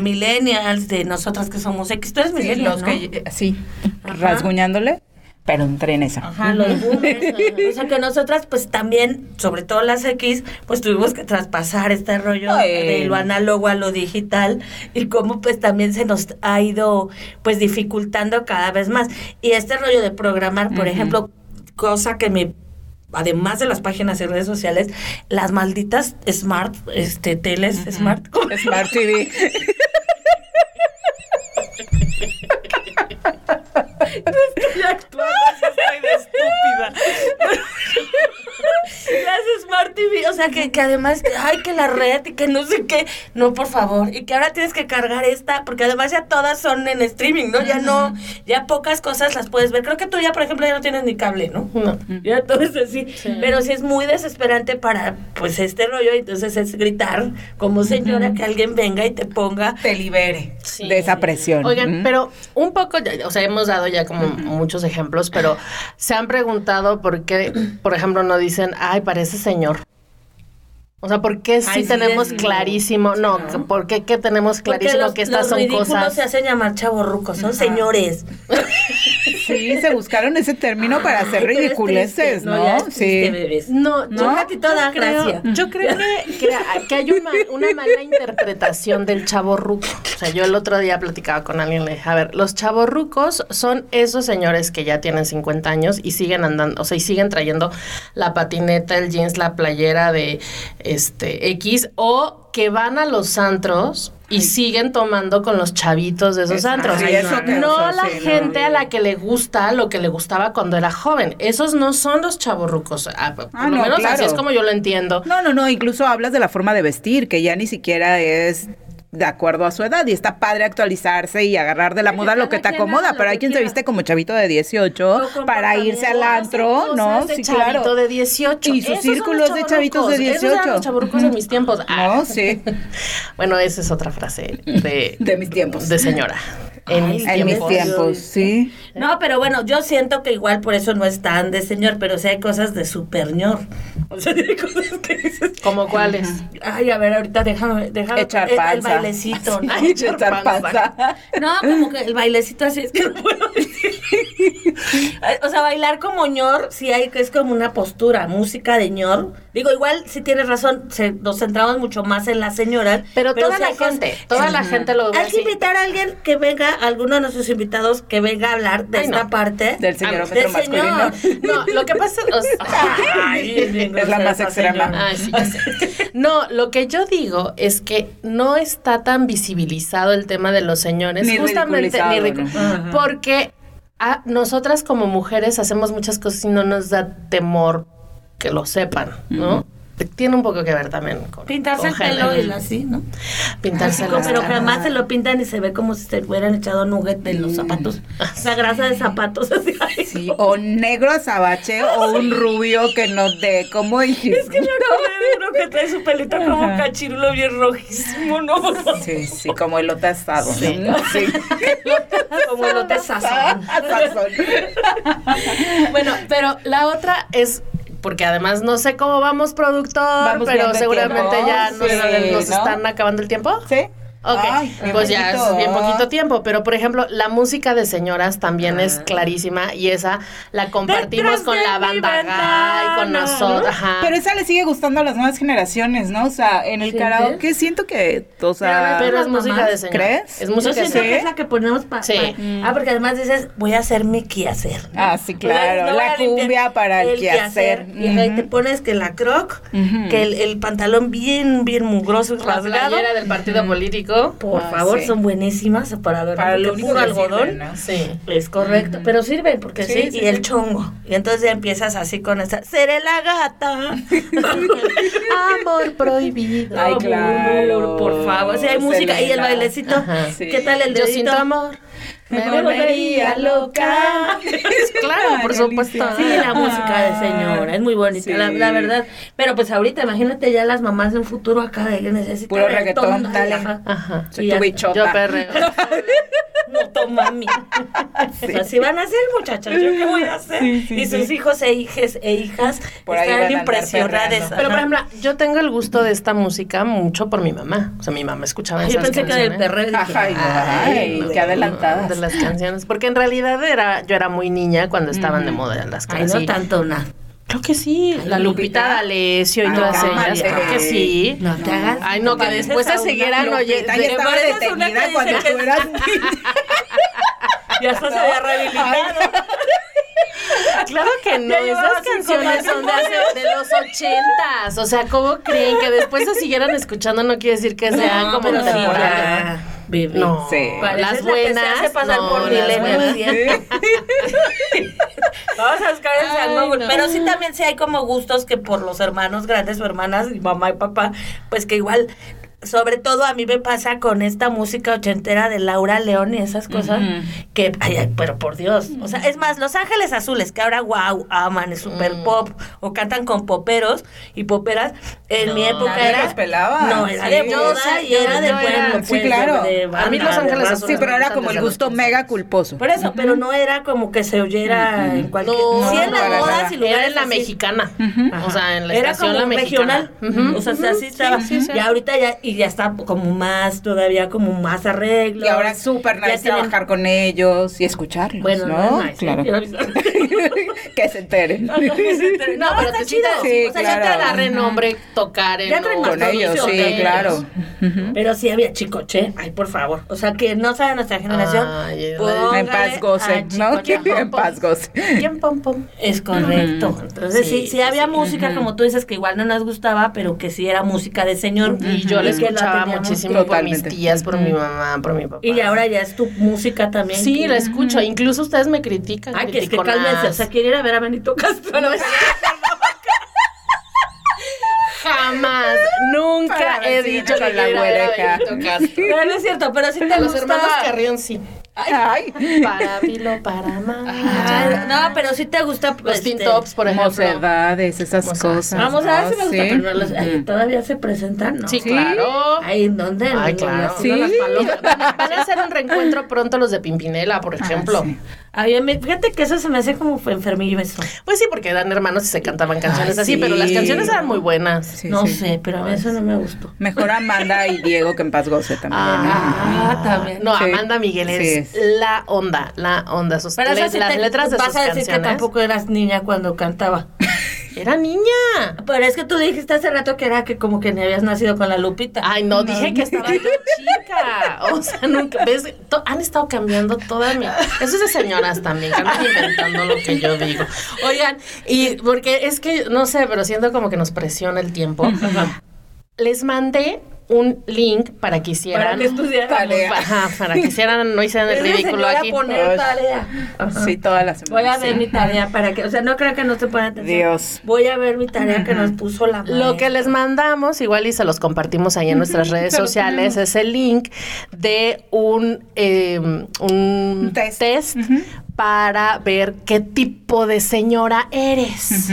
millennials, de nosotras que somos X. Tú eres millennial, ¿no? Rasguñándole. Pero entren esa. Ajá, los boomers. O sea, que nosotras, pues también, sobre todo las X, pues tuvimos que traspasar este rollo de lo análogo a lo digital y cómo, pues también se nos ha ido, pues, dificultando cada vez más. Y este rollo de programar, por ejemplo, cosa que me... Además de las páginas y redes sociales, las malditas smart, teles, smart. ¿Cómo? Smart TV. estoy actuando, estoy de estúpida. Gracias, Smart TV. O sea, que además, ay, que la red y que no sé qué. No, por favor. Y que ahora tienes que cargar esta, porque además ya todas son en streaming, ¿no? Ya no, ya pocas cosas las puedes ver. Creo que tú ya, por ejemplo, ya no tienes ni cable, ¿no? No. Ya todo es así. Sí. Pero sí es muy desesperante para, pues, este rollo. Entonces es gritar como señora que alguien venga y te ponga... Te libere de esa presión. Oigan, pero un poco, o sea, hemos dado ya como muchos ejemplos, pero se han preguntado por qué, por ejemplo, no dicen, ay, parece señor. O sea, ¿por qué sí tenemos clarísimo? No, ¿por qué tenemos clarísimo que estas son cosas? Los ridículos se hacen llamar chavorrucos, son señores. Sí, se buscaron ese término para hacer ridiculeces, ¿no? Sí. No, yo a ti toda gracia. Yo creo que hay una mala interpretación del chavorruco. O sea, yo el otro día platicaba con alguien y le dije, a ver, los chavorrucos son esos señores que ya tienen 50 años y siguen andando, o sea, y siguen trayendo la patineta, el jeans, la playera de... X, o que van a los antros y siguen tomando con los chavitos de esos antros. No, la gente a la que le gusta lo que le gustaba cuando era joven. Esos no son los chavorrucos. Por lo menos, así es como yo lo entiendo. No, incluso hablas de la forma de vestir, que ya ni siquiera es... de acuerdo a su edad, y está padre actualizarse y agarrar de la moda lo que te acomoda, pero hay quien se viste como chavito de 18 para irse al antro, ¿no? Sí, claro. Chavito de 18. Y sus círculos de chavitos de 18. Esos eran los chavorrucos de mis tiempos. No, sí. Bueno, esa es otra frase de mis tiempos. De señora. En mis tiempos, sí. No, pero bueno, yo siento que igual por eso no es tan de señor, pero sí hay cosas de superñor. O sea, hay cosas que dices... ¿Cómo cuáles? Ay, a ver, ahorita déjame echar panza. El bailecito, ¿no? Ay, echar panza. No, como que el bailecito así es que no puedo decir. O sea, bailar como ñor, sí hay, que es como una postura, música de ñor. Digo, igual, si tienes razón, nos centramos mucho más en las señoras. Pero toda la gente lo ve. Hay que invitar a alguien que venga, alguno de nuestros invitados, que venga a hablar de esta parte. Del señorometro masculino. No, lo que pasa es... es la más extrema. Ay, sí. No, lo que yo digo es que no está tan visibilizado el tema de los señores. Ni justamente, ridiculizado. Porque nosotras como mujeres hacemos muchas cosas y no nos da temor que lo sepan, ¿no? Tiene un poco que ver también con... Pintarse con el pelo y así, ¿no? Pintarse el pelo. Pero jamás se lo pintan y se ve como si se hubieran echado nugget de los zapatos. Esa grasa de zapatos. Así, sí, o negro azabache o un rubio que no dé como el... Es que me acordé de uno que trae su pelito como un cachirulo bien rojísimo, ¿no? Sí, como elote asado. Sí. Como elote asado. Bueno, pero la otra es... Porque además no sé cómo vamos, productor, pero seguramente ya nos están acabando el tiempo. Sí. Ok, ay, pues ya es bien poquito tiempo, pero por ejemplo, la música de señoras también es clarísima y esa la compartimos con la banda y con nosotros. Pero esa le sigue gustando a las nuevas generaciones, ¿no? O sea, en el karaoke siento que, o sea... Pero es música de señoras. ¿Crees? Es música de señoras. Yo siento que es la que ponemos para... Sí. Porque además dices, voy a hacer mi quehacer. Ah, sí, claro, la cumbia para el quehacer. Y ahí te pones que la croc, que el pantalón bien, bien mugroso y rasgado. La playera del partido político. Por favor, son buenísimas para ver el puro algodón. Sirven, ¿no? Sí. Es correcto. Pero sirven porque sí. Y el chongo. Y entonces ya empiezas así con esa. Seré la gata. Amor prohibido. Ay, claro. Por favor. O sea, hay música y el bailecito. Ajá, sí. ¿Qué tal el dedito? Yo siento amor. Me volvería loca. Claro, por supuesto. Sí, la música de señora es muy bonita, sí, la verdad. Pero pues ahorita, imagínate ya las mamás de un futuro acá de que necesitan puro reggaetón, tal. Ajá. Soy tu bichota. Yo perreo. No toma mí. Sí. O sea, así van a ser, muchachos. ¿Yo qué voy a hacer? Sí, y sus hijos e hijas están impresionadas. Pero por ejemplo, yo tengo el gusto de esta música mucho por mi mamá. O sea, mi mamá escuchaba esas canciones. Yo pensé que del perreo. Ay, qué adelantada. Las canciones, porque en realidad yo era muy niña cuando estaban de moda las canciones. Ay, no tanto, nada. Creo que sí. Ay, la Lupita D'Alessio y todas ellas. Creo que sí. No te hagas. Ay, no, que después se siguieran oyendo. Yo estaba detenida cuando tú eras niña. Ya hasta se había rehabilitado. Claro que no, esas canciones son de los 80s. O sea, ¿cómo creen que después se siguieran escuchando? No quiere decir que sean como contemporáneas. bebé. No, sí. Las buenas. La que se hace pasar no, por milenios. ¿Sí? Vamos a buscar el sango. No. Pero sí, también sí hay como gustos que por los hermanos grandes o hermanas, mamá y papá, pues que igual. Sobre todo a mí me pasa con esta música ochentera de Laura León y esas cosas, que, ay, pero por Dios, o sea, es más, Los Ángeles Azules, que ahora, wow, aman, es super pop, o cantan con poperos y poperas, en mi época era... No, era de moda y era de pueblo. Sí, claro, a mí Los Ángeles Azules, sí, pero era como el gusto mega culposo. Por eso, pero no era como que se oyera en cualquier... Sí, en las bodas y lugares. Era en la mexicana, o sea, en la estación la mexicana. Era como regional, o sea, así estaba, y ahorita ya... Y ya está como más, todavía como más arreglos. Y ahora es súper nice trabajar con ellos y escucharlos, bueno, ¿no? Nice, claro. Que se enteren. No, pero te chido. Sí, o sea, claro. Ya te da renombre tocar en con ellos, sí, claro. Pero sí había Chicoche, ay, por favor. O sea, que no sabe nuestra generación. Ay, en paz goce, ¿no? En paz goce. ¿Quién pom pom? Es correcto. Entonces, sí había música, como tú dices, que igual no nos gustaba, pero que sí era música de señor. Y yo les escuchaba muchísimo totalmente. Por mis tías, por mi mamá, por mi papá. Y ahora ya es tu música también. Sí, la escucho. Incluso ustedes me critican. Ay, que es que cálmense. O sea, quiere ir a ver a Benito Castro. No, jamás, nunca he dicho que la hueleja. No, no es cierto, pero sí te gusta. Los hermanos Carrión sí. Ay. Para Pilo, para Maya. No, pero sí te gusta. Los Teen Tops, por ejemplo. Mocedades, esas cosas. Vamos a ver si me gusta, pero los, todavía se presentan, ¿no? Sí, claro. Ahí en donde. Ay, claro. Sí. Van a hacer un reencuentro pronto los de Pimpinela, por ejemplo. Sí. Ay, fíjate que eso se me hace como enfermillo eso. Pues sí, porque eran hermanos y se cantaban canciones así, pero las canciones eran muy buenas. Sí, no sé, pero a eso no me gustó. Mejor Amanda y Diego, que en paz goce también. Ah, también. No, Amanda Miguel es. La onda, sus letras, si las letras de sus canciones. Vas a decir que tampoco eras niña cuando cantaba. Era niña. Pero es que tú dijiste hace rato que era que como que ni habías nacido con la Lupita. Ay, no, dije que estaba yo chica. O sea, nunca, ves, han estado cambiando toda mi... Eso es de señoras también, que andan inventando lo que yo digo. Oigan, y porque es que, no sé, pero siento como que nos presiona el tiempo. Les mandé un link para que hicieran... Para que estudiaran. Tarea. Para que hicieran, no hicieran el ridículo aquí. Voy a poner tarea. Sí, todas las semanas. Voy a ver mi tarea para que... O sea, no creo que no te pongan atención. Dios. Voy a ver mi tarea que nos puso la madre. Lo que les mandamos, igual y se los compartimos ahí en nuestras redes sociales, es el link de un test para ver qué tipo de señora eres.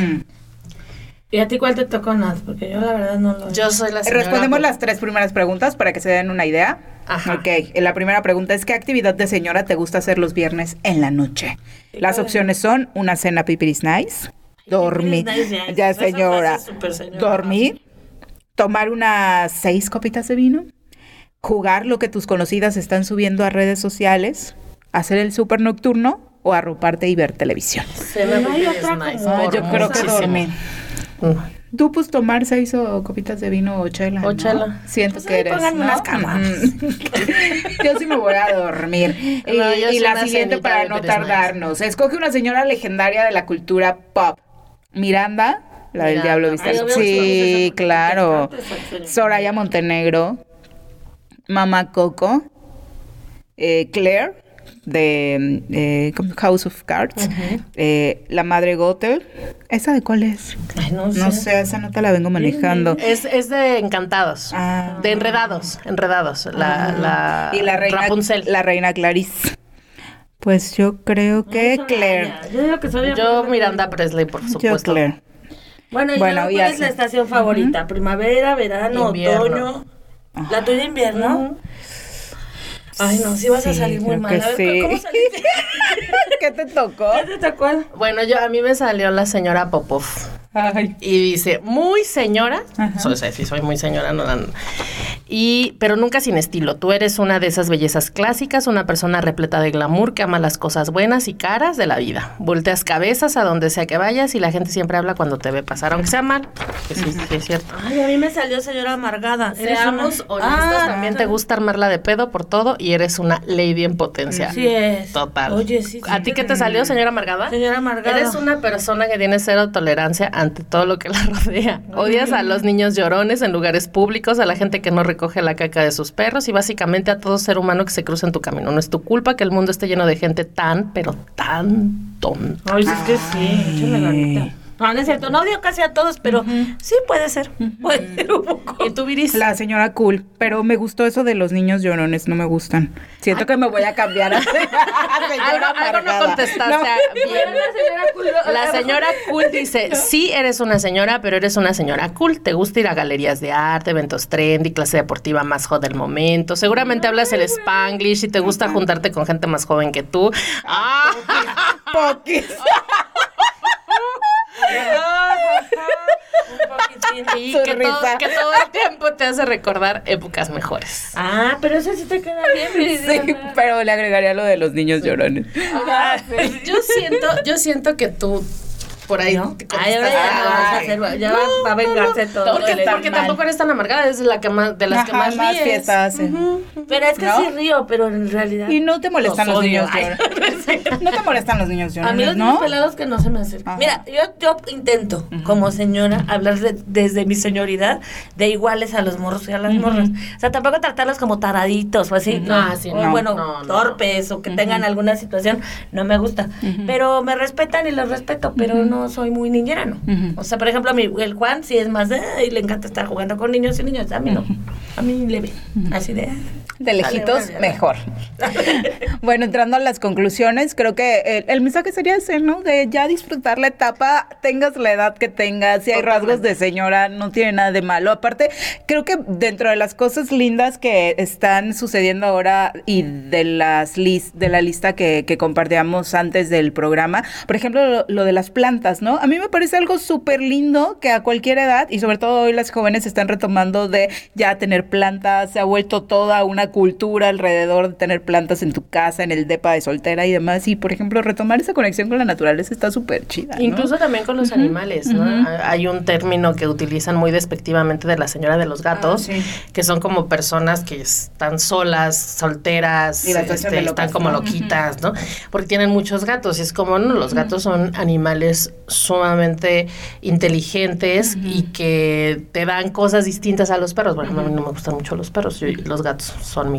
¿Y a ti cuál te tocó, Naz? Porque yo la verdad no lo... Yo soy la señora... Respondemos las tres primeras preguntas para que se den una idea. Ajá. Ok, la primera pregunta es, ¿qué actividad de señora te gusta hacer los viernes en la noche? Las opciones son una cena pipiris nice, dormir, ya señora, dormir, tomar unas 6 copitas de vino, jugar lo que tus conocidas están subiendo a redes sociales, hacer el súper nocturno o arroparte y ver televisión. Cena pipiris nice. Yo creo que dormir. Tú, pues, tomar 6 o copitas de vino o chela, ¿no? Siento pues que eres, ¿no? Unas camas. Yo sí me voy a dormir. No, y la siguiente, para no tardarnos. Escoge una señora legendaria de la cultura pop. Miranda, la del Diablo Viste al Sol. Sí, claro. Soraya Montenegro. Mamá Coco. Claire, de House of Cards, la madre Gothel. ¿Esa de cuál es? Ay, no sé, esa no te la vengo manejando. Es de Encantados, de Enredados, y la reina Rapunzel. La reina Clarice. Pues yo creo que Claire. Yo Miranda Presley, por supuesto. Yo Claire. Bueno, ¿y cuál es la estación favorita? Primavera, verano, otoño. La tuya, invierno. Ay, no, sí vas a salir muy mal. A ver, ¿cómo saliste? ¿Qué te tocó? ¿Qué te tocó? Bueno, a mí me salió la señora Popov. Ay. Y dice, muy señora. Soy muy señora, no. Pero nunca sin estilo. Tú eres una de esas bellezas clásicas, una persona repleta de glamour que ama las cosas buenas y caras de la vida. Volteas cabezas a donde sea que vayas y la gente siempre habla cuando te ve pasar, aunque sea mal. Que sí, es cierto. Ay, a mí me salió señora amargada. Seamos honestas, también te gusta armarla de pedo por todo y eres una lady en potencia. Sí es. Total. Oye, sí. ¿A ti qué te salió, señora amargada? Señora amargada. Eres una persona que tiene cero tolerancia ante todo lo que la rodea. Odias a los niños llorones en lugares públicos, a la gente que no reconoce recoge la caca de sus perros y básicamente a todo ser humano que se cruza en tu camino. No es tu culpa que el mundo esté lleno de gente tan, pero tan tonta. Ay, es que sí, échale la neta. No, no es cierto, no odio casi a todos, pero sí puede ser un poco. ¿Y tú, Viris? La señora cool, pero me gustó eso de los niños llorones, no me gustan. Siento que me voy a cambiar a señora amargada. Algo no contestaste, no. Bien. La señora cool dice, sí eres una señora, pero eres una señora cool. Te gusta ir a galerías de arte, eventos trendy, clase deportiva más hot del momento. Seguramente hablas el spanglish y te gusta juntarte con gente más joven que tú. ¡Ah! Poquis. Un poquitín. Y que todo el tiempo te hace recordar épocas mejores. Ah, pero eso sí te queda bien, Viridiana. Sí, pero le agregaría lo de los niños llorones. Ah, sí. Yo siento que tú por ahí va a vengarse todo. Porque tampoco eres tan amargada, es la que más, de las que más ríes. Fiesta hace. Pero es que sí río, pero en realidad. Y no te molestan los niños llorones. No te molestan los niños llorones, ¿no? A mí los pelados que no se me acercan. Ajá. Mira, yo intento, como señora, hablar desde mi señoridad de iguales a los morros y a las morras. O sea, tampoco tratarlos como taraditos o así. No, así no. O bueno, torpes o que tengan alguna situación. No me gusta. Pero me respetan y los respeto, pero no. No soy muy niñera, ¿no? O sea, por ejemplo, a mí, el Juan sí es más de... y le encanta estar jugando con niños y niñas. A mí no. A mí leve. Así de... de lejitos, mejor. Bueno, entrando a las conclusiones, creo que el mensaje sería ese, ¿no? De ya disfrutar la etapa, tengas la edad que tengas, si hay rasgos de señora, no tiene nada de malo. Aparte, creo que dentro de las cosas lindas que están sucediendo ahora y de la lista que compartíamos antes del programa, por ejemplo, lo de las plantas, ¿no? A mí me parece algo súper lindo que a cualquier edad, y sobre todo hoy las jóvenes están retomando de ya tener plantas, se ha vuelto toda una cultura alrededor de tener plantas en tu casa, en el depa de soltera y demás, y por ejemplo retomar esa conexión con la naturaleza está súper chida, ¿no? Incluso también con los animales, ¿no? Hay un término que utilizan muy despectivamente de la señora de los gatos, que son como personas que están solas, solteras, y están como loquitas, ¿no? Porque tienen muchos gatos y es como, no, los gatos son animales sumamente inteligentes y que te dan cosas distintas a los perros. Por ejemplo, a mí no me gustan mucho los perros, los gatos son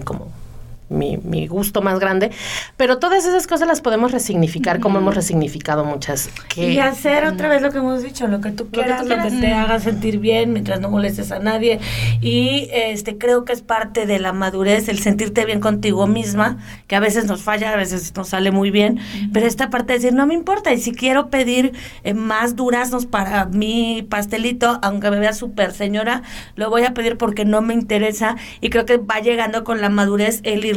mi gusto más grande, pero todas esas cosas las podemos resignificar como hemos resignificado muchas. Y hacer otra vez lo que hemos dicho, lo que tú quieras, lo que te haga sentir bien mientras no molestes a nadie, y creo que es parte de la madurez el sentirte bien contigo misma, que a veces nos falla, a veces nos sale muy bien, pero esta parte de decir, no me importa, y si quiero pedir más duraznos para mi pastelito, aunque me vea súper señora, lo voy a pedir porque no me interesa, y creo que va llegando con la madurez el ir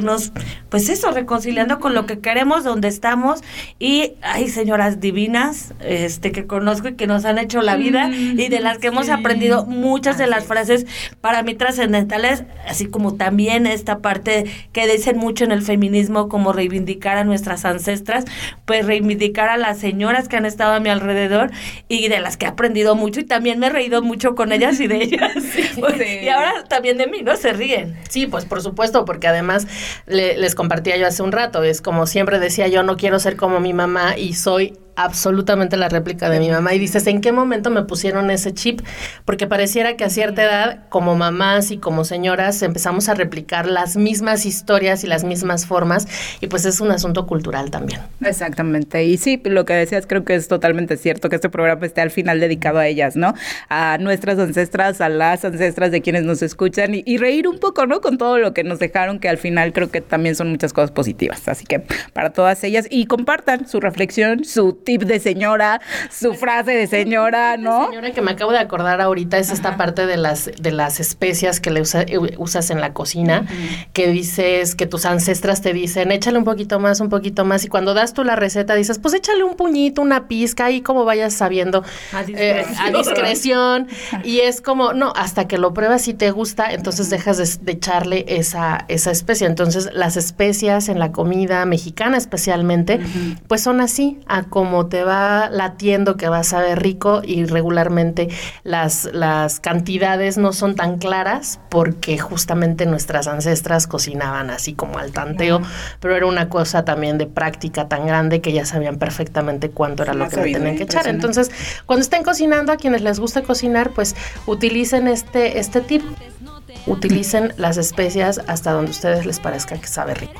pues eso, reconciliando con lo que queremos, donde estamos, y hay señoras divinas que conozco y que nos han hecho la vida y de las que hemos aprendido muchas de las frases para mí trascendentales, así como también esta parte que dicen mucho en el feminismo como reivindicar a nuestras ancestras, pues reivindicar a las señoras que han estado a mi alrededor y de las que he aprendido mucho y también me he reído mucho con ellas y de ellas y ahora también de mí, ¿no? Se ríen. Sí, pues por supuesto, porque además les compartía yo hace un rato, es como siempre decía yo, no quiero ser como mi mamá y soy absolutamente la réplica de mi mamá, y dices, ¿en qué momento me pusieron ese chip? Porque pareciera que a cierta edad, como mamás y como señoras, empezamos a replicar las mismas historias y las mismas formas, y pues es un asunto cultural también. Exactamente, y sí, lo que decías creo que es totalmente cierto, que este programa esté al final dedicado a ellas, ¿no? A nuestras ancestras, a las ancestras de quienes nos escuchan, y reír un poco, ¿no? Con todo lo que nos dejaron, que al final creo que también son muchas cosas positivas, así que para todas ellas, y compartan su reflexión, su tip de señora, su frase de señora, ¿no? La señora que me acabo de acordar ahorita es esta parte de las especias que le usas en la cocina, que dices que tus ancestras te dicen, échale un poquito más, y cuando das tú la receta dices, pues échale un puñito, una pizca, y como vayas sabiendo, a discreción, y es como, no, hasta que lo pruebas y te gusta, entonces dejas de echarle esa especia. Entonces, las especias en la comida mexicana especialmente, pues son así, a como te va latiendo que vas a ver rico, y regularmente las cantidades no son tan claras porque justamente nuestras ancestras cocinaban así como al tanteo, pero era una cosa también de práctica tan grande que ya sabían perfectamente cuánto era lo que le tenían que echar. Entonces, cuando estén cocinando, a quienes les gusta cocinar, pues utilicen este tip. utilicen las especias hasta donde ustedes les parezca que sabe rico.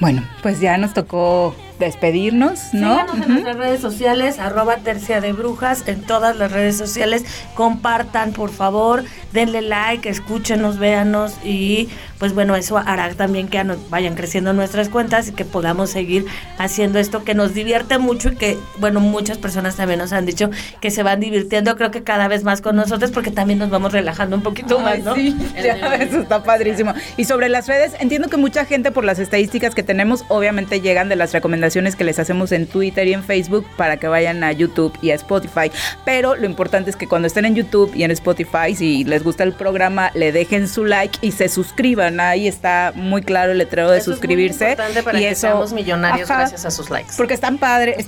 Bueno, pues ya nos tocó despedirnos, ¿no? Síganos en nuestras redes sociales, @terciadebrujas, en todas las redes sociales. Compartan, por favor, denle like, escúchenos, véanos y pues bueno, eso hará también que vayan creciendo nuestras cuentas y que podamos seguir haciendo esto que nos divierte mucho y que, bueno, muchas personas también nos han dicho que se van divirtiendo, creo que cada vez más con nosotros porque también nos vamos relajando un poquito más, ¿no? Sí, ya, eso está padrísimo. Y sobre las redes, entiendo que mucha gente por las estadísticas que tenemos obviamente llegan de las recomendaciones que les hacemos en Twitter y en Facebook para que vayan a YouTube y a Spotify, pero lo importante es que cuando estén en YouTube y en Spotify, si les gusta el programa, le dejen su like y se suscriban. Ahí está muy claro el letrero de eso, suscribirse, es muy importante para y que eso, seamos millonarios gracias a sus likes, porque está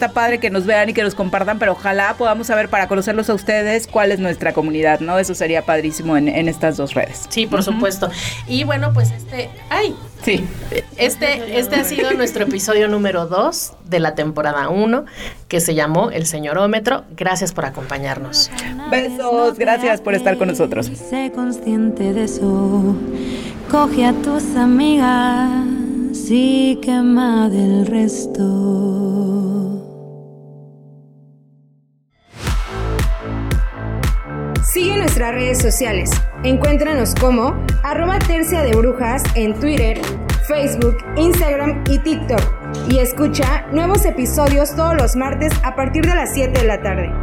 padre que nos vean y que nos compartan, pero ojalá podamos saber para conocerlos a ustedes cuál es nuestra comunidad, ¿no? Eso sería padrísimo en estas dos redes. Sí, por supuesto. Y bueno, pues sí. Este ha sido nuestro episodio número 2 de la temporada 1, que se llamó El Señorometro. Gracias por acompañarnos. Besos, gracias por estar con nosotros. Sé consciente de eso. Coge a tus amigas y quema del resto. Sigue nuestras redes sociales. Encuéntranos como @terciadebrujas en Twitter, Facebook, Instagram y TikTok. Y escucha nuevos episodios todos los martes a partir de las 7 de la tarde.